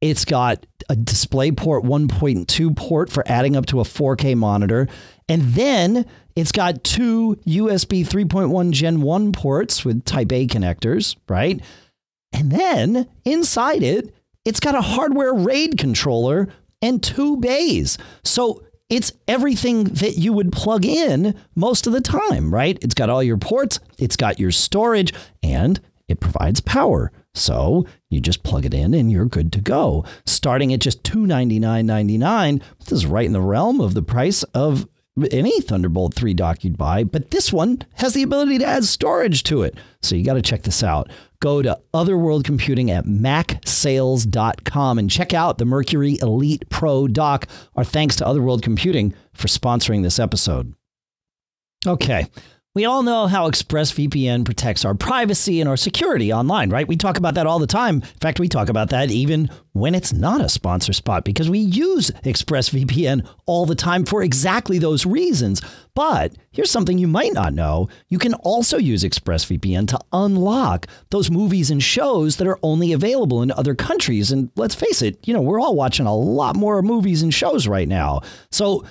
It's got a DisplayPort 1.2 port for adding up to a 4K monitor. And then it's got 2 USB 3.1 Gen 1 ports with Type A connectors, right? And then inside it, it's got a hardware RAID controller and 2 bays. So it's everything that you would plug in most of the time, right? It's got all your ports, it's got your storage, and It provides power. So you just plug it in and you're good to go. Starting at just $299.99, this is right in the realm of the price of any Thunderbolt 3 dock you'd buy, but this one has the ability to add storage to it. So you got to check this out. Go to Otherworld Computing at macsales.com and check out the Mercury Elite Pro dock. Our thanks to Otherworld Computing for sponsoring this episode. Okay. We all know how ExpressVPN protects our privacy and our security online, right? We talk about that all the time. In fact, we talk about that even when it's not a sponsor spot, because we use ExpressVPN all the time for exactly those reasons. But here's something you might not know. You can also use ExpressVPN to unlock those movies and shows that are only available in other countries. And let's face it, you know, we're all watching a lot more movies and shows right now. So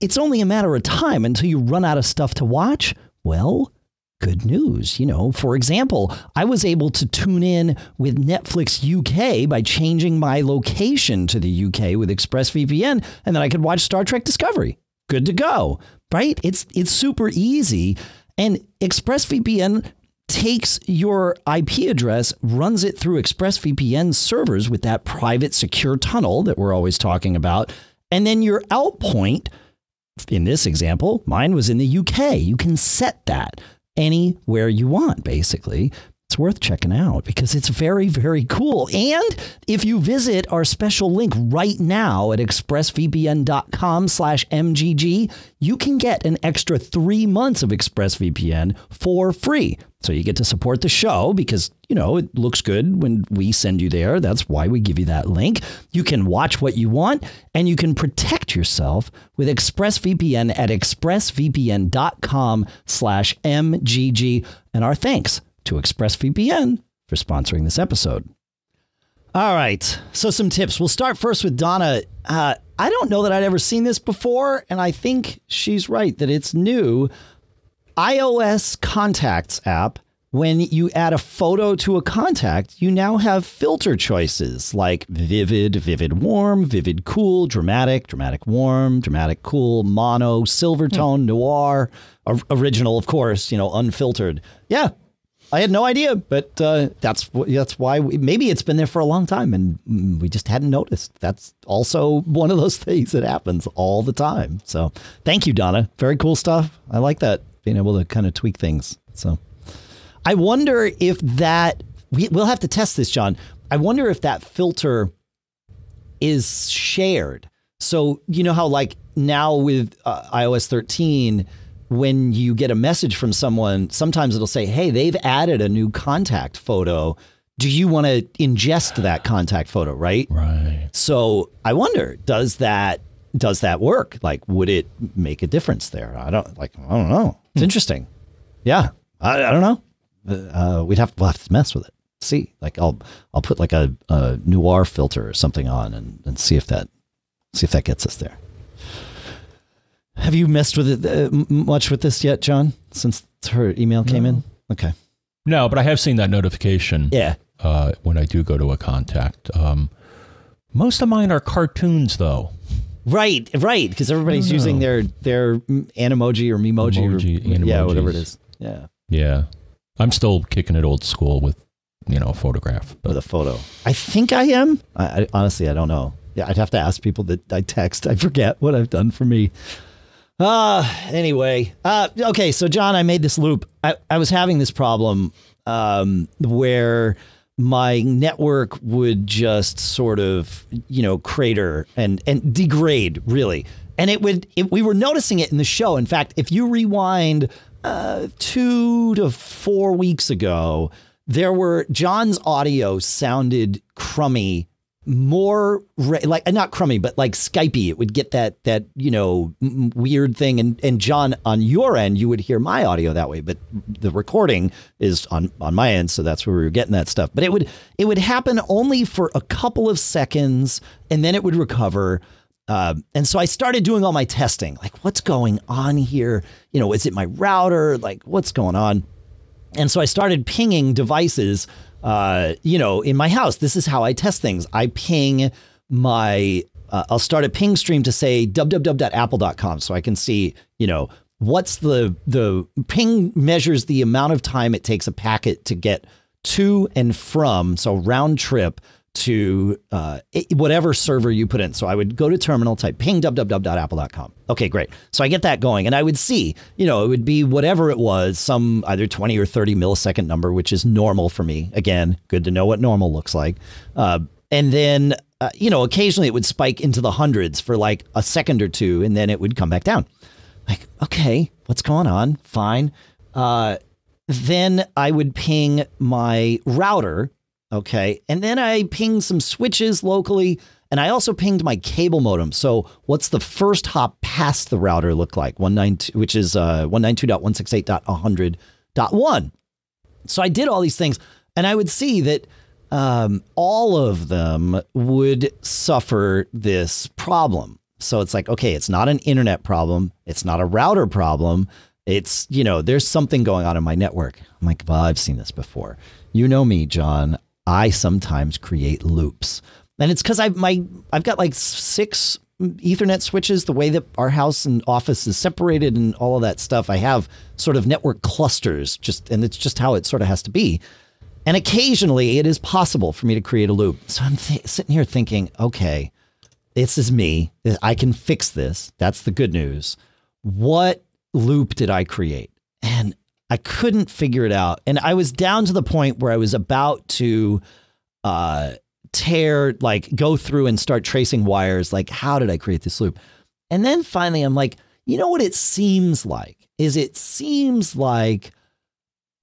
it's only a matter of time until you run out of stuff to watch. Well, good news. You know, for example, I was able to tune in with Netflix UK by changing my location to the UK with ExpressVPN, and then I could watch Star Trek Discovery. Good to go, right? It's super easy. And ExpressVPN takes your IP address, runs it through ExpressVPN servers with that private secure tunnel that we're always talking about, and then your out point. In this example, mine was in the UK. You can set that anywhere you want, basically. It's worth checking out because it's very, very cool. And if you visit our special link right now at expressvpn.com/mgg, you can get an extra 3 months of ExpressVPN for free. So you get to support the show because, you know, it looks good when we send you there. That's why we give you that link. You can watch what you want and you can protect yourself with ExpressVPN at expressvpn.com/mgg. And our thanks to ExpressVPN for sponsoring this episode. All right. So some tips. We'll start first with Donna. I don't know that I'd ever seen this before, and I think she's right that it's new. iOS Contacts app. When you add a photo to a contact, you now have filter choices like vivid, vivid warm, vivid cool, dramatic, dramatic warm, dramatic cool, mono, silvertone, noir, original, of course, you know, unfiltered. Yeah. I had no idea, but that's why maybe it's been there for a long time and we just hadn't noticed. That's also one of those things that happens all the time. So thank you, Donna. Very cool stuff. I like that, being able to kind of tweak things. So I wonder if that we'll have to test this, John. I wonder if that filter is shared. So you know how like now with iOS 13, when you get a message from someone, sometimes it'll say, hey, they've added a new contact photo. Do you want to ingest that contact photo? Right. Right. So I wonder, does that work? Like, would it make a difference there? I don't know. It's interesting. Yeah. I don't know. We'll have to mess with it. See, like I'll put like a noir filter or something on and see if that gets us there. Have you messed with it much with this yet, John, since her email came in? Okay. No, but I have seen that notification. Yeah. When I do go to a contact. Most of mine are cartoons, though. Right, right. Because everybody's using their Animoji or Memoji. Or, yeah, whatever it is. Yeah. Yeah. I'm still kicking it old school with, you know, a photograph. But. With a photo. I think I am. I honestly, I don't know. Yeah, I'd have to ask people that I text. I forget what I've done for me. Anyway, okay. So John, I made this loop. I was having this problem, where my network would just sort of, you know, crater and degrade really. And we were noticing it in the show. In fact, if you rewind, 2 to 4 weeks ago, John's audio sounded crummy. More like not crummy, but like Skypey, it would get that, you know, weird thing. And John, on your end, you would hear my audio that way, but the recording is on my end. So that's where we were getting that stuff. But it would happen only for a couple of seconds and then it would recover. And so I started doing all my testing, like what's going on here? You know, is it my router? Like what's going on? And so I started pinging devices. You know, in my house, this is how I test things. I ping my, I'll start a ping stream to say www.apple.com so I can see, you know, what's the ping measures the amount of time it takes a packet to get to and from, so round trip to whatever server you put in. So I would go to terminal, type ping www.apple.com. Okay, great. So I get that going and I would see, you know, it would be whatever it was, some either 20 or 30 millisecond number, which is normal for me. Again, good to know what normal looks like. And then, you know, occasionally it would spike into the hundreds for like a second or two, and then it would come back down. Like, okay, what's going on? Fine. Then I would ping my router. Okay. And then I pinged some switches locally, and I also pinged my cable modem. So what's the first hop past the router look like? 192, which is 192.168.100.1. So I did all these things, and I would see that all of them would suffer this problem. So it's like, okay, it's not an internet problem. It's not a router problem. It's, you know, there's something going on in my network. I'm like, well, I've seen this before. You know me, John. I sometimes create loops, and it's because I've got like 6 Ethernet switches. The way that our house and office is separated and all of that stuff, I have sort of network clusters. And it's just how it sort of has to be. And occasionally, it is possible for me to create a loop. So I'm sitting here thinking, okay, this is me. I can fix this. That's the good news. What loop did I create? And I couldn't figure it out. And I was down to the point where I was about to go through and start tracing wires. Like, how did I create this loop? And then finally, I'm like, you know what it seems like? It seems like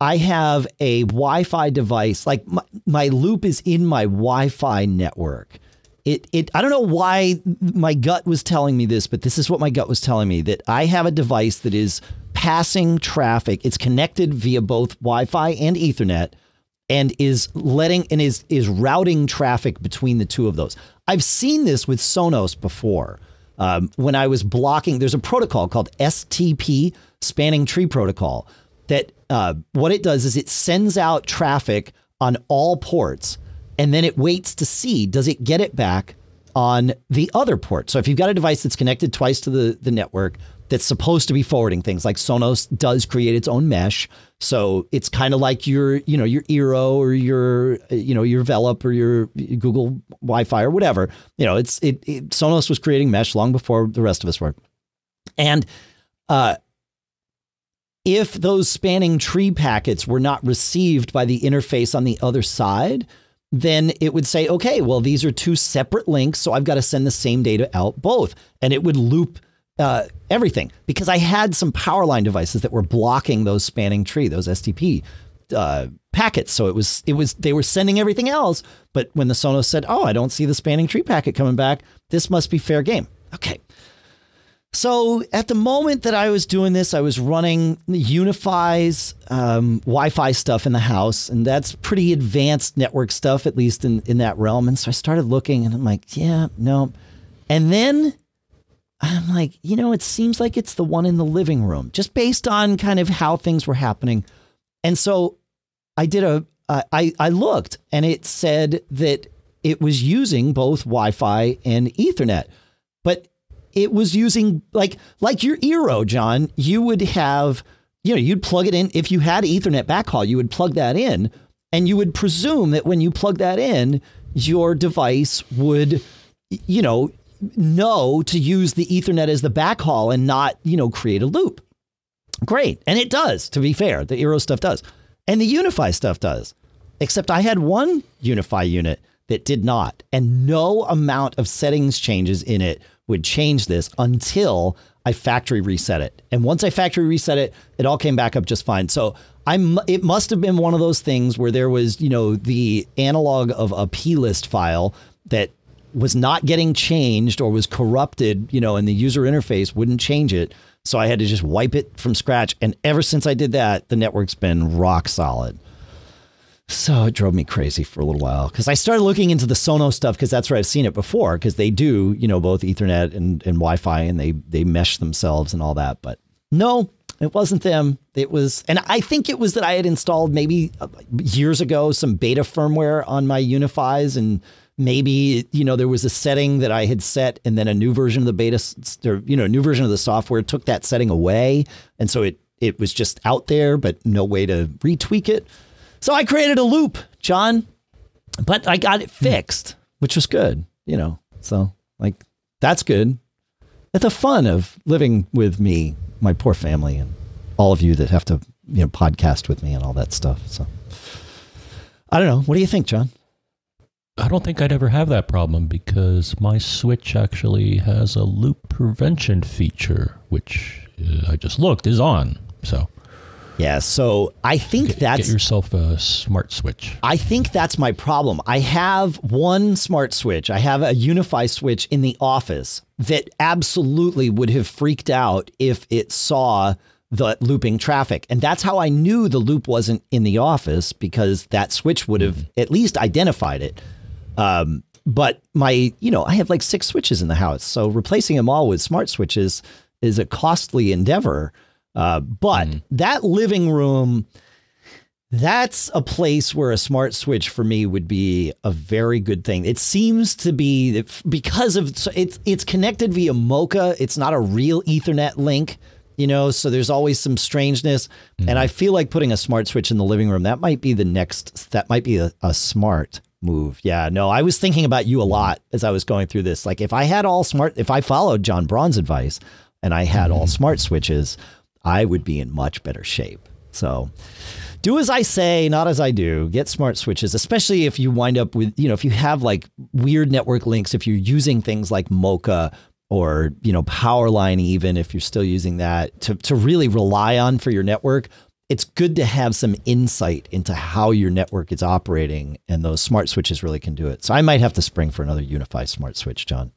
I have a Wi-Fi device. Like my loop is in my Wi-Fi network. I don't know why my gut was telling me this, but this is what my gut was telling me, that I have a device that is passing traffic. It's connected via both Wi-Fi and Ethernet, and is routing traffic between the two of those. I've seen this with Sonos before. When I was blocking, there's a protocol called STP, Spanning Tree Protocol, that what it does is it sends out traffic on all ports, and then it waits to see, does it get it back on the other port? So if you've got a device that's connected twice to the network that's supposed to be forwarding things, like Sonos does create its own mesh. So it's kind of like your Eero or your Velop or your Google Wi-Fi or whatever. You know, Sonos was creating mesh long before the rest of us were. And if those spanning tree packets were not received by the interface on the other side, then it would say, okay, well, these are two separate links, so I've got to send the same data out both. And it would loop everything, because I had some power line devices that were blocking those spanning tree, those STP packets. So they were sending everything else. But when the Sonos said, oh, I don't see the spanning tree packet coming back, this must be fair game. Okay. So at the moment that I was doing this, I was running Unify's Wi-Fi stuff in the house, and that's pretty advanced network stuff, at least in that realm. And so I started looking, and I'm like, yeah, no. And then I'm like, you know, it seems like it's the one in the living room, just based on kind of how things were happening. And so I did I looked, and it said that it was using both Wi-Fi and Ethernet, but it was using like your Eero, John. You would have, you know, you'd plug it in. If you had Ethernet backhaul, you would plug that in, and you would presume that when you plug that in, your device would, you know to use the Ethernet as the backhaul and not, you know, create a loop. Great. And it does, to be fair. The Eero stuff does. And the Unify stuff does. Except I had one Unify unit that did not, and no amount of settings changes in it would change this until I factory reset it. And once I factory reset it, it all came back up just fine. So it must have been one of those things where there was, you know, the analog of a plist file that was not getting changed or was corrupted, you know, and the user interface wouldn't change it. So I had to just wipe it from scratch. And ever since I did that, the network's been rock solid. So it drove me crazy for a little while, because I started looking into the Sonos stuff, because that's where I've seen it before, because they do, you know, both Ethernet and Wi-Fi, and they mesh themselves and all that. But no, it wasn't them. It was, and I think it was that I had installed maybe years ago some beta firmware on my Unifys, and maybe, you know, there was a setting that I had set, and then a new version of the beta, or, you know, a new version of the software took that setting away. And so it was just out there, but no way to retweak it. So I created a loop, John, but I got it fixed, which was good, you know. So like, that's good. That's the fun of living with me, my poor family, and all of you that have to, you know, podcast with me and all that stuff. So I don't know. What do you think, John? I don't think I'd ever have that problem because my Switch actually has a loop prevention feature, which I just looked is on. So yeah, so I think get yourself a smart switch. I think that's my problem. I have one smart switch. I have a Unify switch in the office that absolutely would have freaked out if it saw the looping traffic. And that's how I knew the loop wasn't in the office, because that switch would have at least identified it. But my, you know, I have like 6 switches in the house. So replacing them all with smart switches is a costly endeavor. But that living room, that's a place where a smart switch for me would be a very good thing. It seems to be because of it's connected via Mocha. It's not a real Ethernet link, you know, so there's always some strangeness. And I feel like putting a smart switch in the living room, that might be the next, that might be a smart move. Yeah, no, I was thinking about you a lot as I was going through this. Like if I had all smart, if I followed John Braun's advice and I had all smart switches, I would be in much better shape. So do as I say, not as I do. Get smart switches, especially if you wind up with, you know, if you have like weird network links, if you're using things like Mocha or, you know, Powerline, even if you're still using that to really rely on for your network, it's good to have some insight into how your network is operating, and those smart switches really can do it. So I might have to spring for another Unify smart switch, John.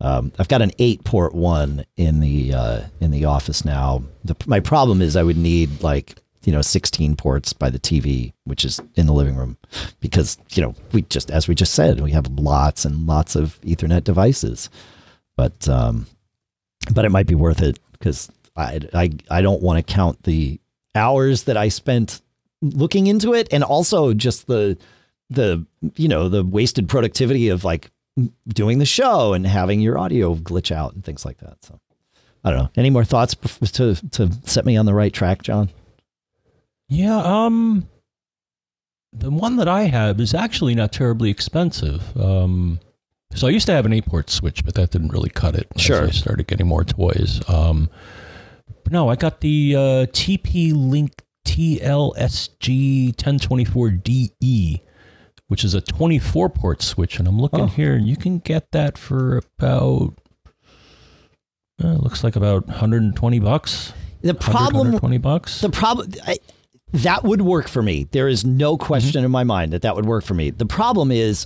I've got an 8-port one in the office now. My problem is I would need like, you know, 16 ports by the TV, which is in the living room, because, you know, we just, as we just said, we have lots and lots of Ethernet devices, but it might be worth it because I don't want to count the hours that I spent looking into it. And also just the, you know, the wasted productivity of like doing the show and having your audio glitch out and things like that. So I don't know. Any more thoughts to set me on the right track, John? Yeah. The one that I have is actually not terribly expensive. So I used to have an 8-port switch, but that didn't really cut it. Sure. I started getting more toys. But no, I got the TP-Link TLSG1024DE, which is a 24-port switch, and I'm looking here, and you can get that for about, looks like about $120. The problem, $120. The problem, that would work for me. There is no question in my mind that that would work for me. The problem is,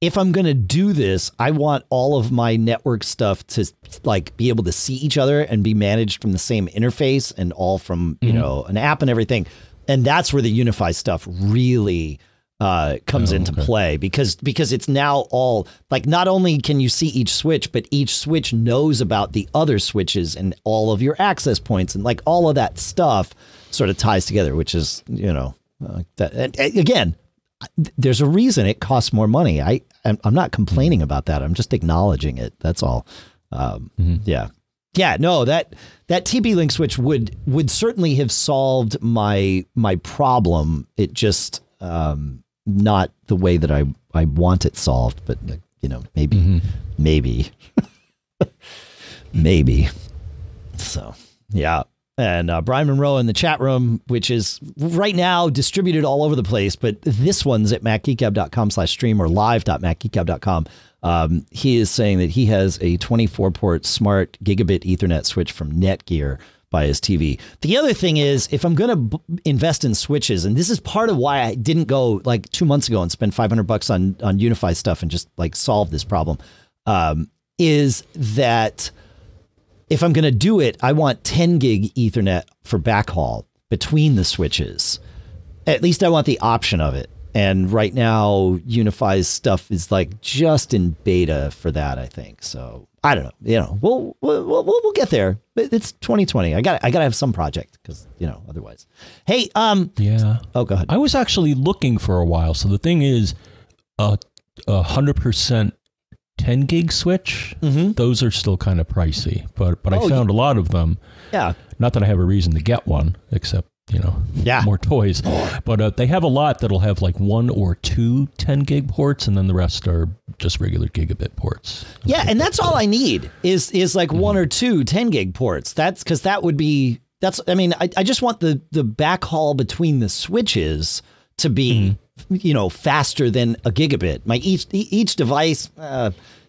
if I'm going to do this, I want all of my network stuff to like be able to see each other and be managed from the same interface and all from you know an app and everything, and that's where the Unify stuff really comes into play, because it's now all like, not only can you see each switch, but each switch knows about the other switches and all of your access points, and like all of that stuff sort of ties together, which is, you know, that, and again, there's a reason it costs more money. I'm not complaining about that. I'm just acknowledging it. That's all. Yeah, no, that TP-Link switch would certainly have solved my problem. It just, not the way that I want it solved, but you know, maybe. So yeah. And Brian Monroe in the chat room, which is right now distributed all over the place, but this one's at macgeekab.com/stream or live.macgeekab.com. He is saying that he has a 24-port smart gigabit Ethernet switch from Netgear by his TV. The other thing is, if I'm going to invest in switches, and this is part of why I didn't go like 2 months ago and spend $500 on Unify stuff and just like solve this problem, is that if I'm going to do it, I want 10 gig Ethernet for backhaul between the switches. At least I want the option of it. And right now, Unify's stuff is like just in beta for that, I think. So I don't know. You know, we'll get there. It's 2020. I gotta have some project, because you know, otherwise. Hey, yeah. Oh, go ahead. I was actually looking for a while. So the thing is, 100% 10 gig switch. Those are still kind of pricey, but I found a lot of them. Yeah. Not that I have a reason to get one, except you know, more toys. But they have a lot that'll have like 1 or 2 10 gig ports, and then the rest are just regular gigabit ports. Yeah, and that's all I need is like 1 or 2 10 gig ports. That's because that would be, that's, I mean, I just want the backhaul between the switches to be, you know, faster than a gigabit. My each device,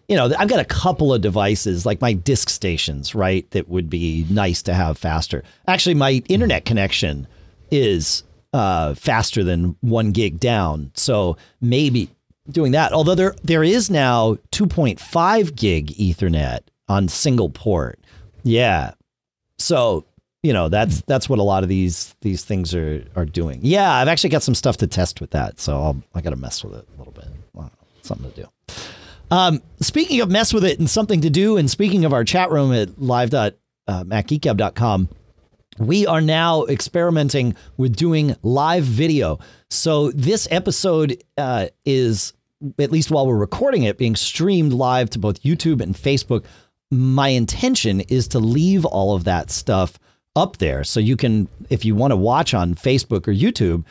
you know, I've got a couple of devices like my disk stations, right? That would be nice to have faster. Actually, my internet connection is faster than 1 gig down. So maybe doing that. Although there is now 2.5 gig Ethernet on single port. Yeah. So, you know, that's what a lot of these things are doing. Yeah, I've actually got some stuff to test with that. So I got to mess with it a little bit. Wow, something to do. Speaking of mess with it and something to do, and speaking of our chat room at live.macgeekab.com, we are now experimenting with doing live video. So this episode is, at least while we're recording it, being streamed live to both YouTube and Facebook. My intention is to leave all of that stuff up there. So you can, if you want to watch on Facebook or YouTube,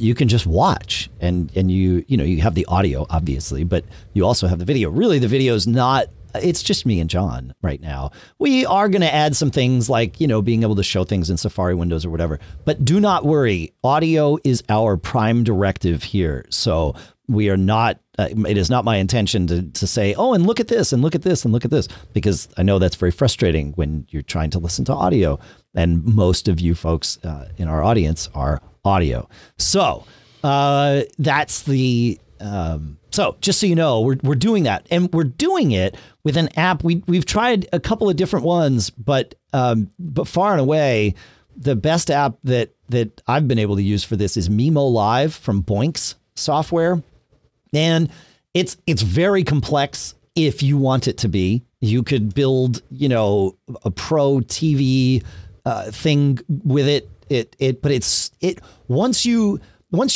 you can just watch and you know, you have the audio obviously, but you also have the video. Really the video is not, it's just me and John right now. We are going to add some things like, you know, being able to show things in Safari windows or whatever, but do not worry. Audio is our prime directive here. So we are not, it is not my intention to say, oh, and look at this and look at this and look at this, because I know that's very frustrating when you're trying to listen to audio. And most of you folks in our audience are audio. So that's the, so just so you know, we're doing that, and we're doing it with an app. We've tried a couple of different ones, but far and away, the best app that I've been able to use for this is Mimo Live from Boink's software. And it's very complex if you want it to be. You could build, you know, a pro TV thing with it. But once you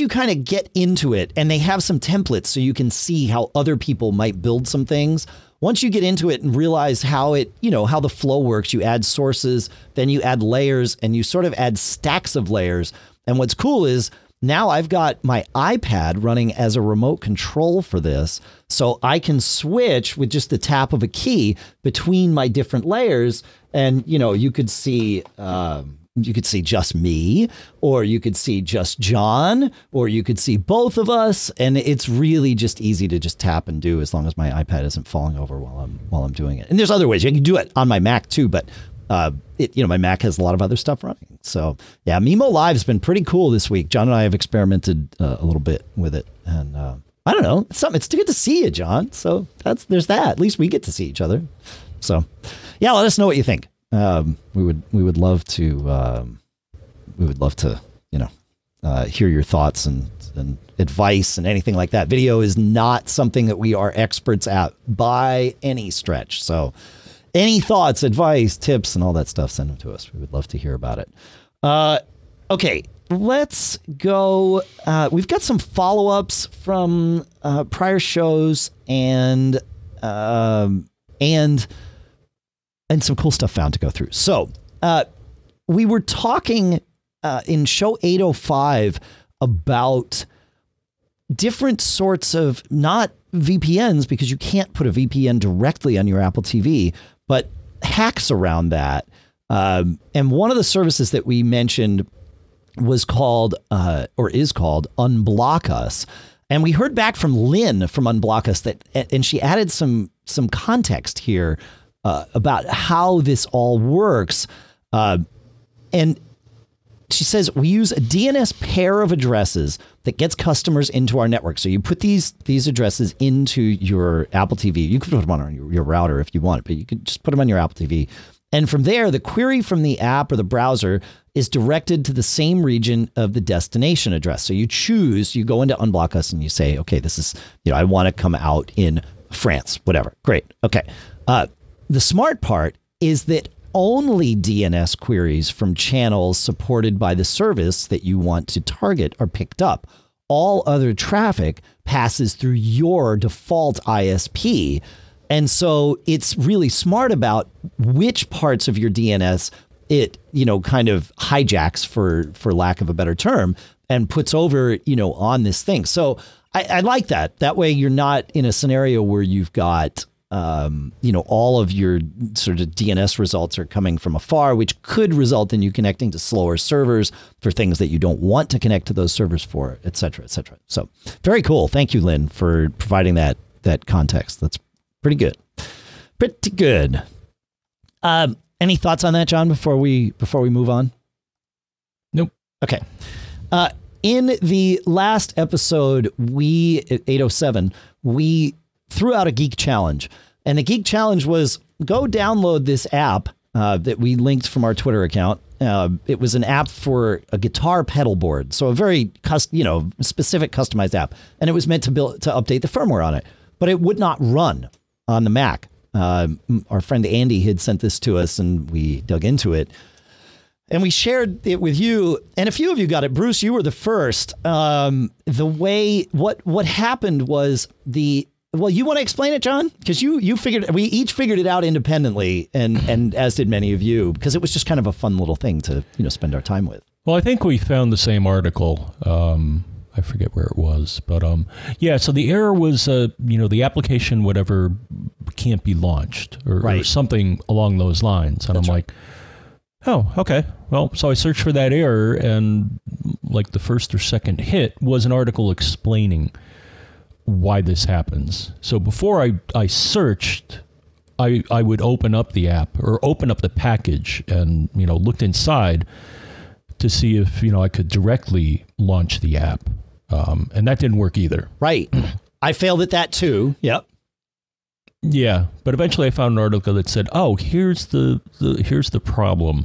kind of get into it, and they have some templates so you can see how other people might build some things. Once you get into it and realize how it, you know, how the flow works, you add sources, then you add layers, and you sort of add stacks of layers. And what's cool is, now I've got my iPad running as a remote control for this, so I can switch with just the tap of a key between my different layers. And, you know, you could see just me, or you could see just John, or you could see both of us. And it's really just easy to just tap and do, as long as my iPad isn't falling over while I'm doing it. And there's other ways you can do it on my Mac too, but you know, my Mac has a lot of other stuff running. So yeah, Mimo Live's been pretty cool this week. John and I have experimented a little bit with it, and I don't know, it's good to see you, John. So there's that. At least we get to see each other. So yeah, let us know what you think. We would love to you know, hear your thoughts and advice and anything like that. Video is not something that we are experts at by any stretch. So any thoughts, advice, tips, and all that stuff, send them to us. We would love to hear about it. Okay, let's go. We've got some follow-ups from prior shows and some cool stuff found to go through. So we were talking in show 805 about different sorts of, not VPNs, because you can't put a VPN directly on your Apple TV, but hacks around that. And one of the services that we mentioned was called, or is called, Unblock Us. And we heard back from Lynn from Unblock Us that, and she added some context here about how this all works. And she says, we use a DNS pair of addresses that gets customers into our network. So you put these addresses into your Apple TV. You could put them on your router if you want, but you could just put them on your Apple TV. And from there, the query from the app or the browser is directed to the same region of the destination address. So you go into Unblock Us and you say, okay, this is, you know, I want to come out in France, whatever. Great. Okay. The smart part is that only DNS queries from channels supported by the service that you want to target are picked up. All other traffic passes through your default ISP. And so it's really smart about which parts of your DNS it, you know, kind of hijacks, for lack of a better term, and puts over, you know, on this thing. So I like that. That way you're not in a scenario where you've got, you know, all of your sort of DNS results are coming from afar, which could result in you connecting to slower servers for things that you don't want to connect to those servers for, et cetera, et cetera. So very cool. Thank you, Lynn, for providing that context. That's pretty good. Pretty good. Any thoughts on that, John, before we move on? Nope. Okay. In the last episode, we, 807, we threw out a geek challenge, and the geek challenge was go download this app that we linked from our Twitter account. It was an app for a guitar pedal board, so a very specific customized app, and it was meant to update the firmware on it, but it would not run on the Mac. Our friend Andy had sent this to us, and we dug into it. And we shared it with you, and a few of you got it. Bruce, you were the first. What happened was you want to explain it, John? Because we each figured it out independently, and as did many of you, because it was just kind of a fun little thing to, you know, spend our time with. Well, I think we found the same article. I forget where it was, but yeah. So the error was, the application whatever can't be launched or something along those lines, and that's like. Oh, okay. Well, so I searched for that error, and like the first or second hit was an article explaining why this happens. So before I searched, I would open up the app or open up the package and, you know, looked inside to see if, you know, I could directly launch the app. And that didn't work either. Right. I failed at that too. Yep. Yeah, but eventually I found an article that said, "Oh, here's the problem.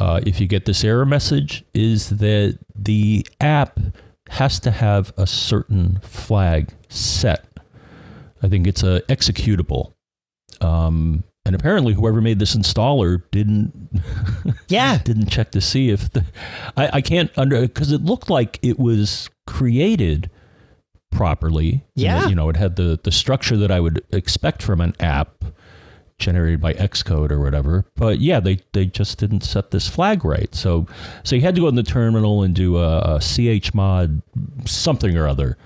If you get this error message, is that the app has to have a certain flag set. I think it's a executable, and apparently whoever made this installer didn't check to see if I can't because it looked like it was created." Properly. Yeah. And, you know, it had the structure that I would expect from an app generated by Xcode or whatever. But yeah, they just didn't set this flag right. So you had to go in the terminal and do a chmod something or other.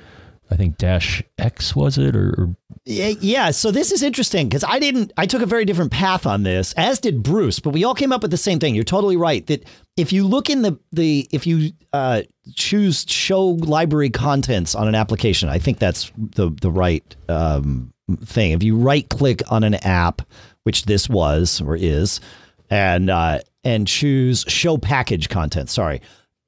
I think -x was it or yeah. So this is interesting because I took a very different path on this, as did Bruce, but we all came up with the same thing. You're totally right that if you look in if you choose show library contents on an application, I think that's the right thing. If you right click on an app, which this was or is, and choose show package contents, sorry,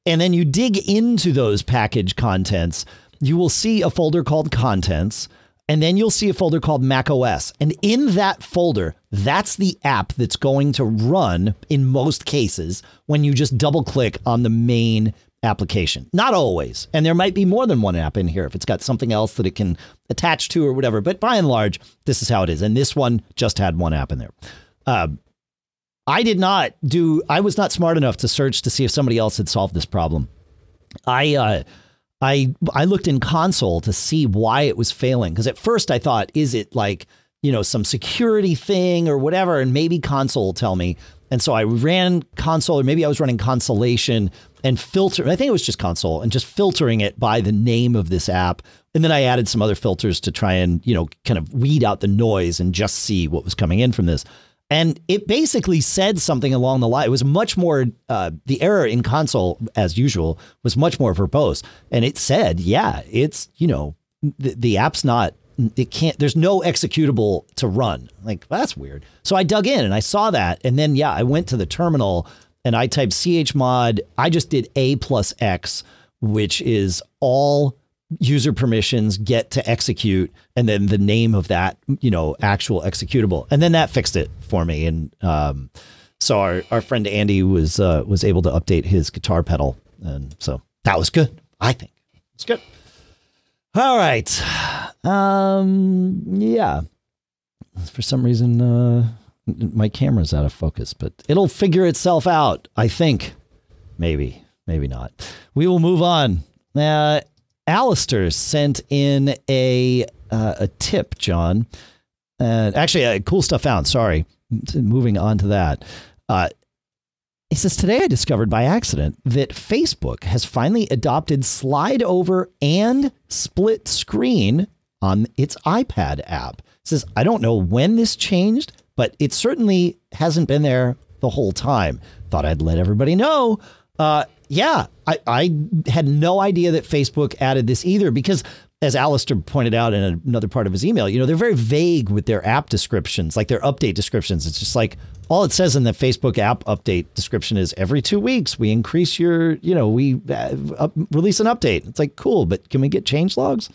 and then you dig into those package contents, you will see a folder called Contents, and then you'll see a folder called Mac OS. And in that folder, that's the app that's going to run in most cases when you just double click on the main application. Not always. And there might be more than one app in here if it's got something else that it can attach to or whatever. But by and large, this is how it is. And this one just had one app in there. I was not smart enough to search to see if somebody else had solved this problem. I looked in console to see why it was failing, because at first I thought, is it like, you know, some security thing or whatever? And maybe console will tell me. And so I ran console, or maybe I was running consolation and filter. I think it was just console and just filtering it by the name of this app. And then I added some other filters to try and, you know, kind of weed out the noise and just see what was coming in from this. And it basically said something along the line. It was much more, the error in console, as usual, was much more verbose. And it said, yeah, it's, you know, the app's not, it can't, there's no executable to run. Like, well, that's weird. So I dug in and I saw that. And then, yeah, I went to the terminal and I typed chmod. I just did A+X, which is all user permissions get to execute, and then the name of that, you know, actual executable. And then that fixed it for me. And so our friend Andy was able to update his guitar pedal. And so that was good. I think it's good. All right. Yeah. For some reason, my camera's out of focus, but it'll figure itself out. I think maybe not. We will move on. Alistair sent in a tip, John. Actually, cool stuff found. Sorry. Moving on to that. It says, today I discovered by accident that Facebook has finally adopted slide over and split screen on its iPad app. It says, I don't know when this changed, but it certainly hasn't been there the whole time. Thought I'd let everybody know. Yeah, I had no idea that Facebook added this either, because as Alistair pointed out in another part of his email, you know, they're very vague with their app descriptions, like their update descriptions. It's just like, all it says in the Facebook app update description is every 2 weeks, we increase your, you know, we release an update. It's like, cool, but can we get change logs?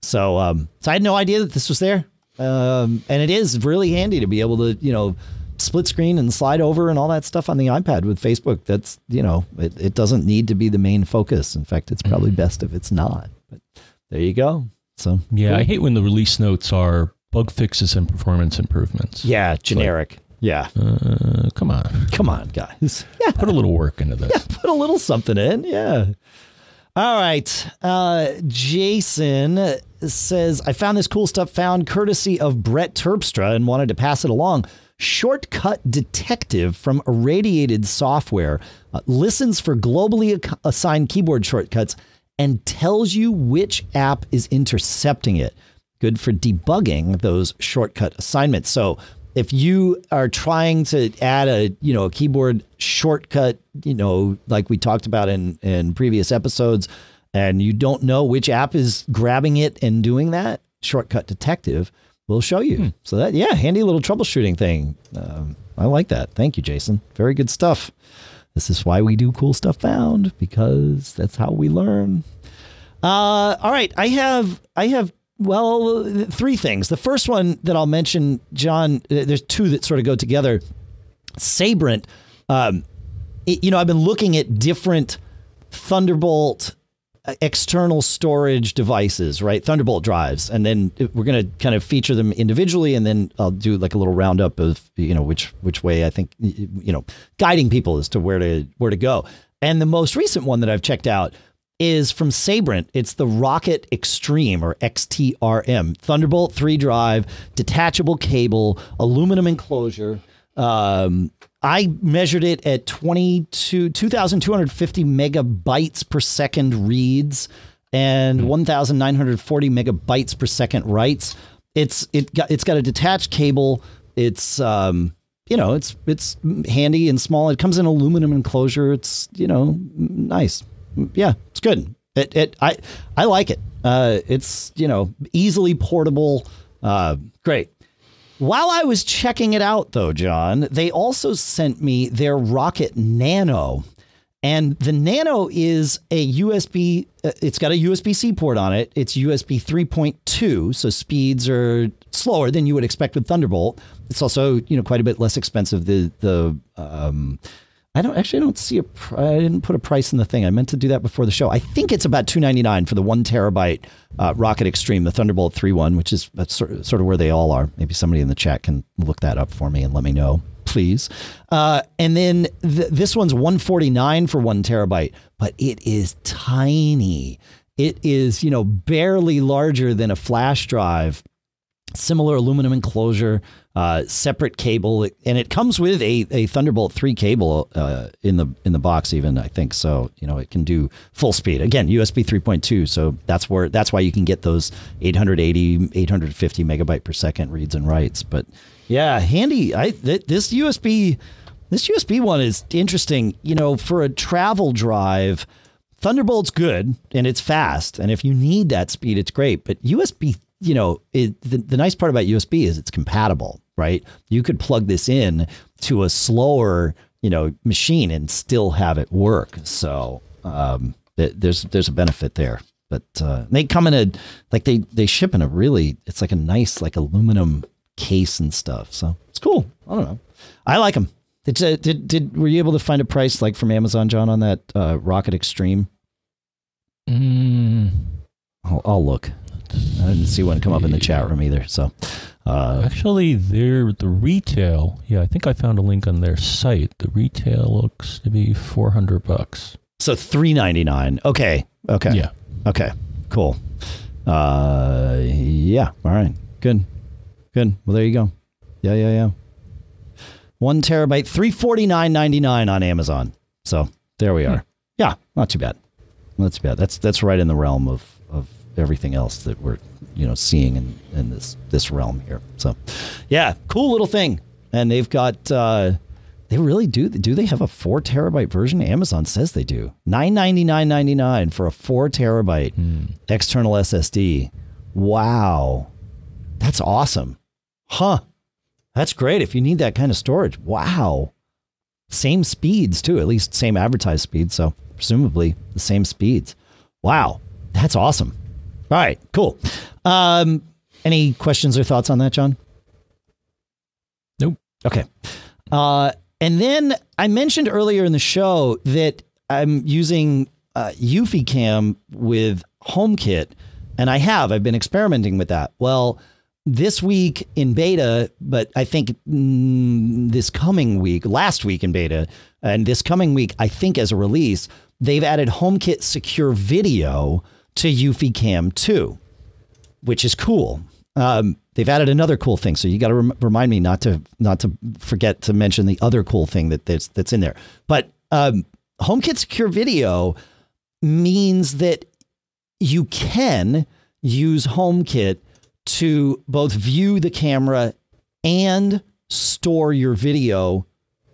So, I had no idea that this was there. And it is really handy to be able to, you know, split screen and slide over and all that stuff on the iPad with Facebook. That's, you know, it doesn't need to be the main focus. In fact, it's probably best if it's not, but there you go. So yeah, cool. I hate when the release notes are bug fixes and performance improvements. Yeah. Generic. So, yeah. Come on. Come on, guys. Yeah. Put a little work into this. Yeah, put a little something in. Yeah. All right. Jason says, I found this cool stuff courtesy of Brett Terpstra and wanted to pass it along. Shortcut detective from Irradiated Software listens for globally assigned keyboard shortcuts and tells you which app is intercepting it. Good for debugging those shortcut assignments. So if you are trying to add a, you know, a keyboard shortcut, you know, like we talked about in previous episodes, and you don't know which app is grabbing it and doing that, Shortcut Detective will show you. So that, yeah, handy little troubleshooting thing. I like that. Thank you, Jason. Very good stuff. This is why we do cool stuff found, because that's how we learn. All right. I have well, three things. The first one that I'll mention, John, there's two that sort of go together. Sabrent, you know, I've been looking at different Thunderbolt external storage devices, right? Thunderbolt drives. And then we're going to kind of feature them individually. And then I'll do like a little roundup of, you know, which way I think, you know, guiding people as to where to go. And the most recent one that I've checked out is from Sabrent. It's the Rocket Extreme, or XTRM, Thunderbolt 3 drive, detachable cable, aluminum enclosure. I measured it at 2,250 megabytes per second reads and 1,940 megabytes per second writes. It's got a detached cable. It's, you know, it's handy and small. It comes in aluminum enclosure. It's, you know, nice. Yeah, it's good. I like it. It's, you know, easily portable. Great. While I was checking it out, though, John, they also sent me their Rocket Nano, and the Nano is a USB. It's got a USB-C port on it. It's USB 3.2, so speeds are slower than you would expect with Thunderbolt. It's also, you know, quite a bit less expensive. I don't see a. I didn't put a price in the thing. I meant to do that before the show. I think it's about $299 for the 1 terabyte Rocket Extreme, the Thunderbolt 3 one, which is sort of where they all are. Maybe somebody in the chat can look that up for me and let me know, please. And then this one's $149 for 1 terabyte, but it is tiny. It is, you know, barely larger than a flash drive. Similar aluminum enclosure, separate cable, and it comes with a Thunderbolt 3 cable in the box. Even I think so. You know, it can do full speed again, USB 3.2. So that's why you can get those 880, 850 megabyte per second reads and writes. But yeah, handy. This USB one is interesting. You know, for a travel drive, Thunderbolt's good and it's fast, and if you need that speed, it's great. But USB. You know, the nice part about USB is it's compatible, right? You could plug this in to a slower, you know, machine and still have it work. So there's a benefit there. But they come in they ship in a really, it's like a nice like aluminum case and stuff. So it's cool. I don't know. I like them. Were you able to find a price like from Amazon, John, on that Rocket Extreme? I'll look. I didn't see one come up in the chat room either. So, actually, the retail. Yeah, I think I found a link on their site. The retail looks to be $400. So $399. Okay. Okay. Yeah. Okay. Cool. Yeah. All right. Good. Good. Well, there you go. Yeah. Yeah. Yeah. 1 terabyte, $349.99 on Amazon. So there we are. Yeah, not too bad. Not too bad. That's right in the realm of everything else that we're, you know, seeing in this realm here. So yeah, cool little thing. And they've got they really do. Do they have a 4 terabyte version? Amazon says they do. $999.99 for a 4 terabyte external SSD. Wow, that's awesome, huh? That's great if you need that kind of storage. Wow, same speeds too. At least same advertised speed. So presumably the same speeds. Wow, that's awesome. All right, cool. Any questions or thoughts on that, John? Nope. Okay. And then I mentioned earlier in the show that I'm using Eufy Cam with HomeKit, and I have. I've been experimenting with that. Well, this week in beta, but I think this coming week, last week in beta, and this coming week, I think as a release, they've added HomeKit Secure Video to Eufy Cam 2, which is cool. They've added another cool thing, so you got to remind me not to forget to mention the other cool thing that's in there. But HomeKit Secure Video means that you can use HomeKit to both view the camera and store your video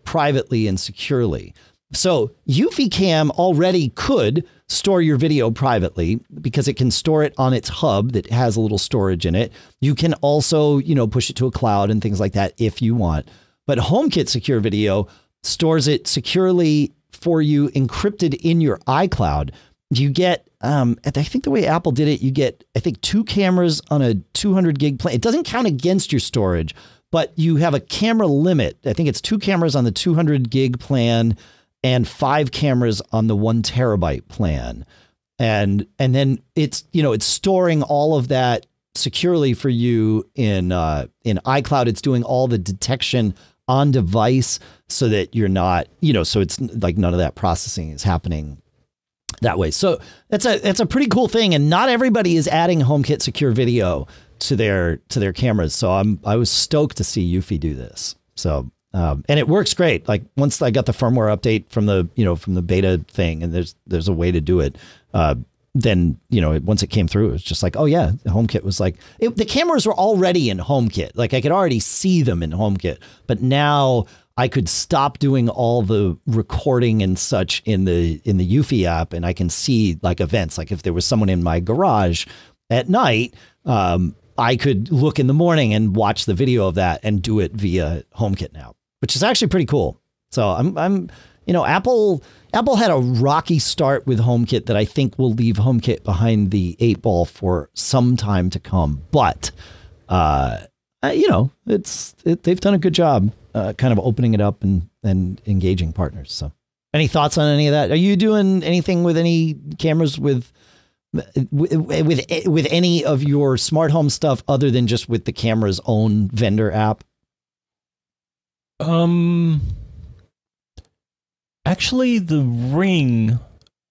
privately and securely. So Eufy Cam already could store your video privately because it can store it on its hub that has a little storage in it. You can also, you know, push it to a cloud and things like that if you want. But HomeKit Secure Video stores it securely for you, encrypted in your iCloud. You get, I think the way Apple did it, you get, I think, 2 cameras on a 200 gig plan. It doesn't count against your storage, but you have a camera limit. I think it's 2 cameras on the 200 gig plan and 5 cameras on the 1 terabyte plan. And then it's, you know, it's storing all of that securely for you in iCloud. It's doing all the detection on device so that you're not, you know, so it's like none of that processing is happening that way. So that's a pretty cool thing. And not everybody is adding HomeKit Secure Video to their cameras. So I was stoked to see Eufy do this. So and it works great. Like once I got the firmware update from the beta thing, and there's a way to do it. Then, you know, once it came through, it was just like, oh yeah, HomeKit was like, the cameras were already in HomeKit. Like I could already see them in HomeKit, but now I could stop doing all the recording and such in the Eufy app. And I can see like events, like if there was someone in my garage at night, I could look in the morning and watch the video of that and do it via HomeKit now, which is actually pretty cool. So I'm, you know, Apple had a rocky start with HomeKit that I think will leave HomeKit behind the 8-ball for some time to come. But, you know, they've done a good job, kind of opening it up and engaging partners. So, any thoughts on any of that? Are you doing anything with any cameras with any of your smart home stuff other than just with the camera's own vendor app? Actually, the Ring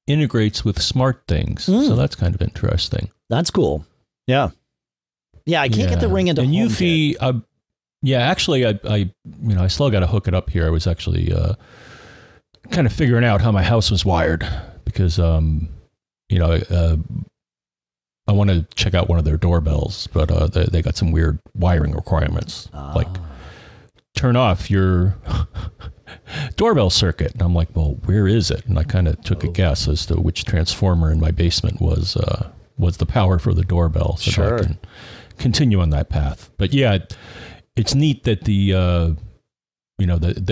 integrates with SmartThings, so that's kind of interesting. That's cool. Yeah, yeah. I can't get the Ring into and Eufy. Yeah, actually, I still got to hook it up here. I was actually kind of figuring out how my house was wired because I want to check out one of their doorbells, but they got some weird wiring requirements like turn off your doorbell circuit. And I'm like, well, where is it? And I kind of took a guess as to which transformer in my basement was the power for the doorbell. So sure. I can continue on that path. But yeah, it's neat that they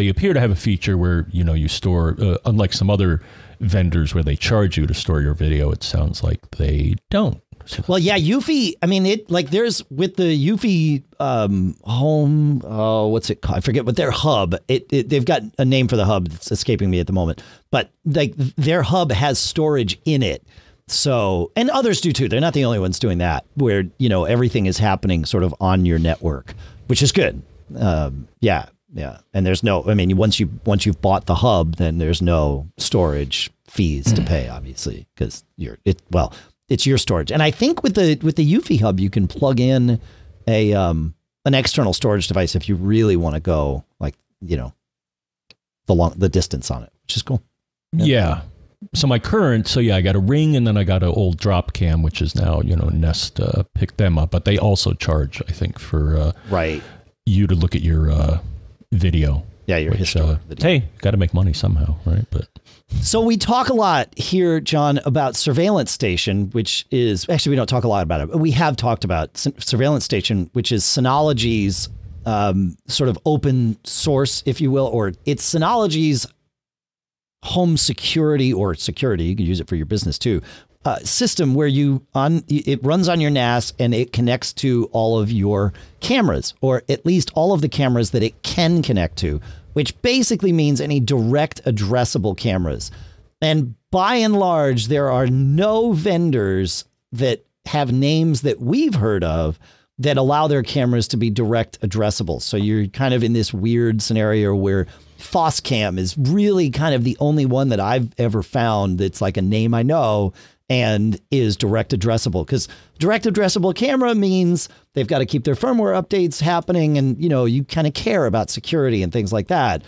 appear to have a feature where, you know, you store, unlike some other vendors where they charge you to store your video, it sounds like they don't. So well, yeah, Eufy, I mean, it like there's with the Eufy home, what's it called? I forget what their hub, they've got a name for the hub that's escaping me at the moment, but like their hub has storage in it. So, and others do too. They're not the only ones doing that where, you know, everything is happening sort of on your network, which is good. Yeah. Yeah. And there's no, I mean, once you've bought the hub, then there's no storage fees to pay, obviously, because it's your storage. And I think with the Eufy hub, you can plug in an external storage device if you really want to go like you know, the distance on it, which is cool. Yeah. Yeah. So my current, I got a Ring, and then I got an old Drop Cam, which is now, you know, Nest picked them up, but they also charge, I think, for you to look at your video. Yeah, your historical video. Hey, got to make money somehow, right? But so we talk a lot here, John, about Surveillance Station, which is actually we don't talk a lot about it, but we have talked about Surveillance Station, which is Synology's sort of open source, if you will, or it's Synology's home security or security. You can use it for your business too. System where you it runs on your NAS and it connects to all of your cameras, or at least all of the cameras that it can connect to, which basically means any direct addressable cameras. And by and large, there are no vendors that have names that we've heard of that allow their cameras to be direct addressable. So you're kind of in this weird scenario where Foscam is really kind of the only one that I've ever found that's like a name I know and is direct addressable, because direct addressable camera means they've got to keep their firmware updates happening. And, you know, you kind of care about security and things like that.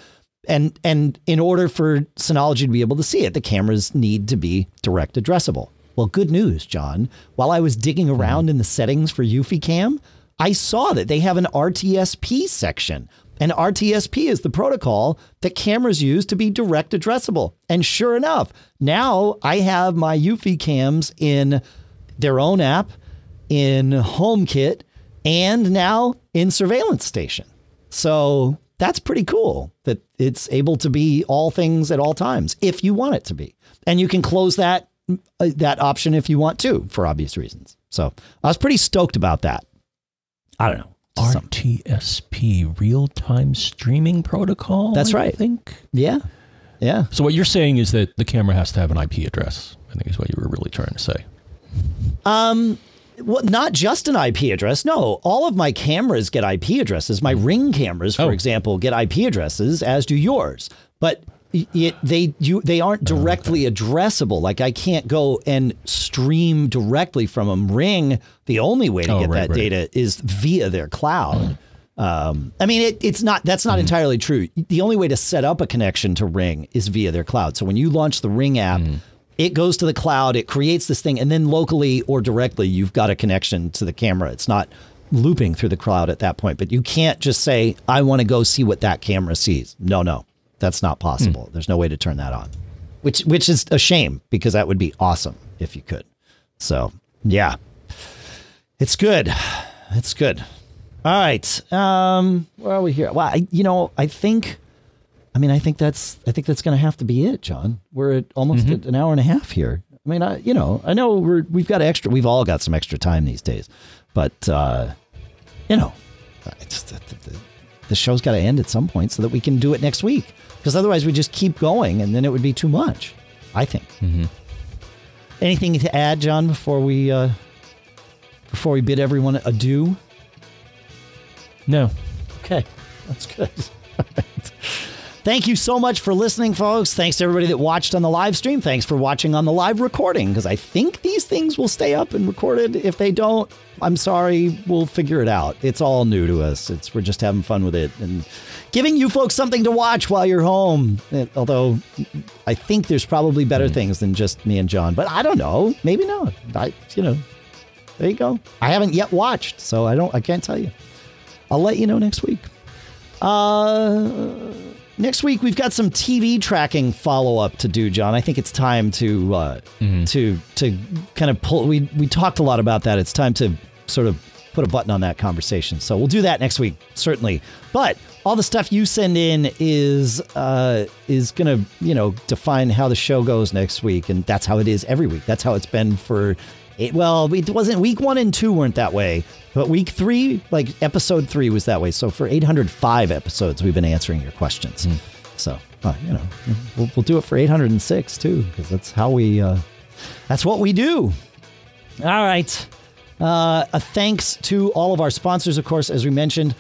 And in order for Synology to be able to see it, the cameras need to be direct addressable. Well, good news, John, while I was digging around in the settings for Eufy Cam, I saw that they have an RTSP section. And RTSP is the protocol that cameras use to be direct addressable. And sure enough, now I have my Eufy Cams in their own app, in HomeKit, and now in Surveillance Station. So that's pretty cool that it's able to be all things at all times if you want it to be. And you can close that, option if you want to, for obvious reasons. So I was pretty stoked about that. I don't know. RTSP, real-time streaming protocol. That's right. I think. Yeah. Yeah. So what you're saying is that the camera has to have an IP address, I think is what you were really trying to say. Well, not just an IP address. No, all of my cameras get IP addresses. My Ring cameras, for example, get IP addresses, as do yours. But they aren't directly addressable. Like I can't go and stream directly from them. Ring, the only way to get that data is via their cloud. I mean, that's not entirely true. The only way to set up a connection to Ring is via their cloud. So when you launch the Ring app, it goes to the cloud, it creates this thing, and then locally or directly, you've got a connection to the camera. It's not looping through the cloud at that point, but you can't just say, I want to go see what that camera sees. No, no. That's not possible. There's no way to turn that on, which is a shame, because that would be awesome if you could. So, yeah, it's good. It's good. All right. Where are we here? Well, I think that's going to have to be it, John. We're at almost an hour and a half here. I mean, I know we've got extra. We've all got some extra time these days, but, you know, it's the show's got to end at some point so that we can do it next week. Because otherwise we just keep going and then it would be too much, I think. Anything to add, John, before we bid everyone adieu? No. Okay. That's good. Thank you so much for listening, folks. Thanks to everybody that watched on the live stream. Thanks for watching on the live recording, because I think these things will stay up and recorded. If they don't, I'm sorry, we'll figure it out. It's all new to us. We're just having fun with it and giving you folks something to watch while you're home. Although I think there's probably better things than just me and John, but I don't know. Maybe not. There you go. I haven't yet watched, so I can't tell you. I'll let you know next week. Next week, we've got some TV tracking follow-up to do, John. I think it's time to kind of pull. We talked a lot about that. It's time to sort of put a button on that conversation. So we'll do that next week, certainly. But all the stuff you send in is going to, define how the show goes next week. And that's how it is every week. That's how it's been for it. Well, it wasn't week 1 and 2 weren't that way. But week 3, like episode 3 was that way. So for 805 episodes, we've been answering your questions. So, we'll do it for 806 too, because that's how that's what we do. All right. A thanks to all of our sponsors, of course, as we mentioned,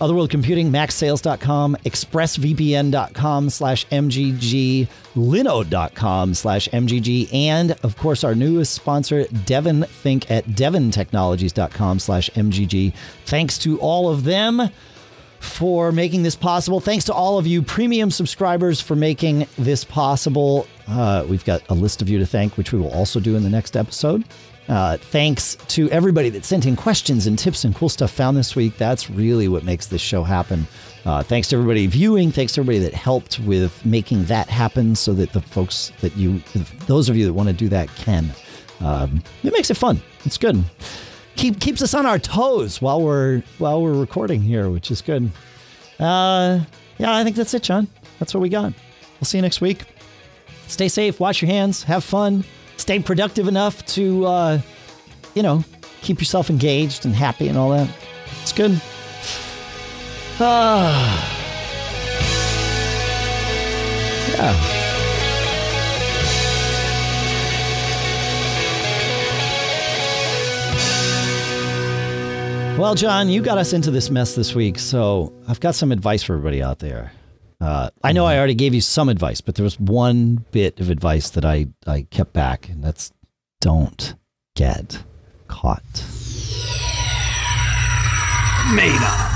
Otherworld Computing, maxsales.com, expressvpn.com/MGG, linode.com/MGG, and of course our newest sponsor, DEVONthink at devontechnologies.com/MGG. Thanks to all of them. for making this possible. Thanks to all of you premium subscribers for making this possible. We've got a list of you to thank, which we will also do in the next episode. Thanks to everybody that sent in questions and tips and cool stuff found this week. That's really what makes this show happen. Thanks to everybody viewing. Thanks to everybody that helped with making that happen so that the folks that you, those of you that want to do that can. It makes it fun. It's good. Keeps us on our toes while we're recording here, which is good. Yeah, I think that's it, John. That's what we got. We'll see you next week. Stay safe. Wash your hands. Have fun. Stay productive enough to, you know, keep yourself engaged and happy and all that. It's good. Yeah. Well, John, you got us into this mess this week, so I've got some advice for everybody out there. I know I already gave you some advice, but there was one bit of advice that I kept back, and that's don't get caught. Made up.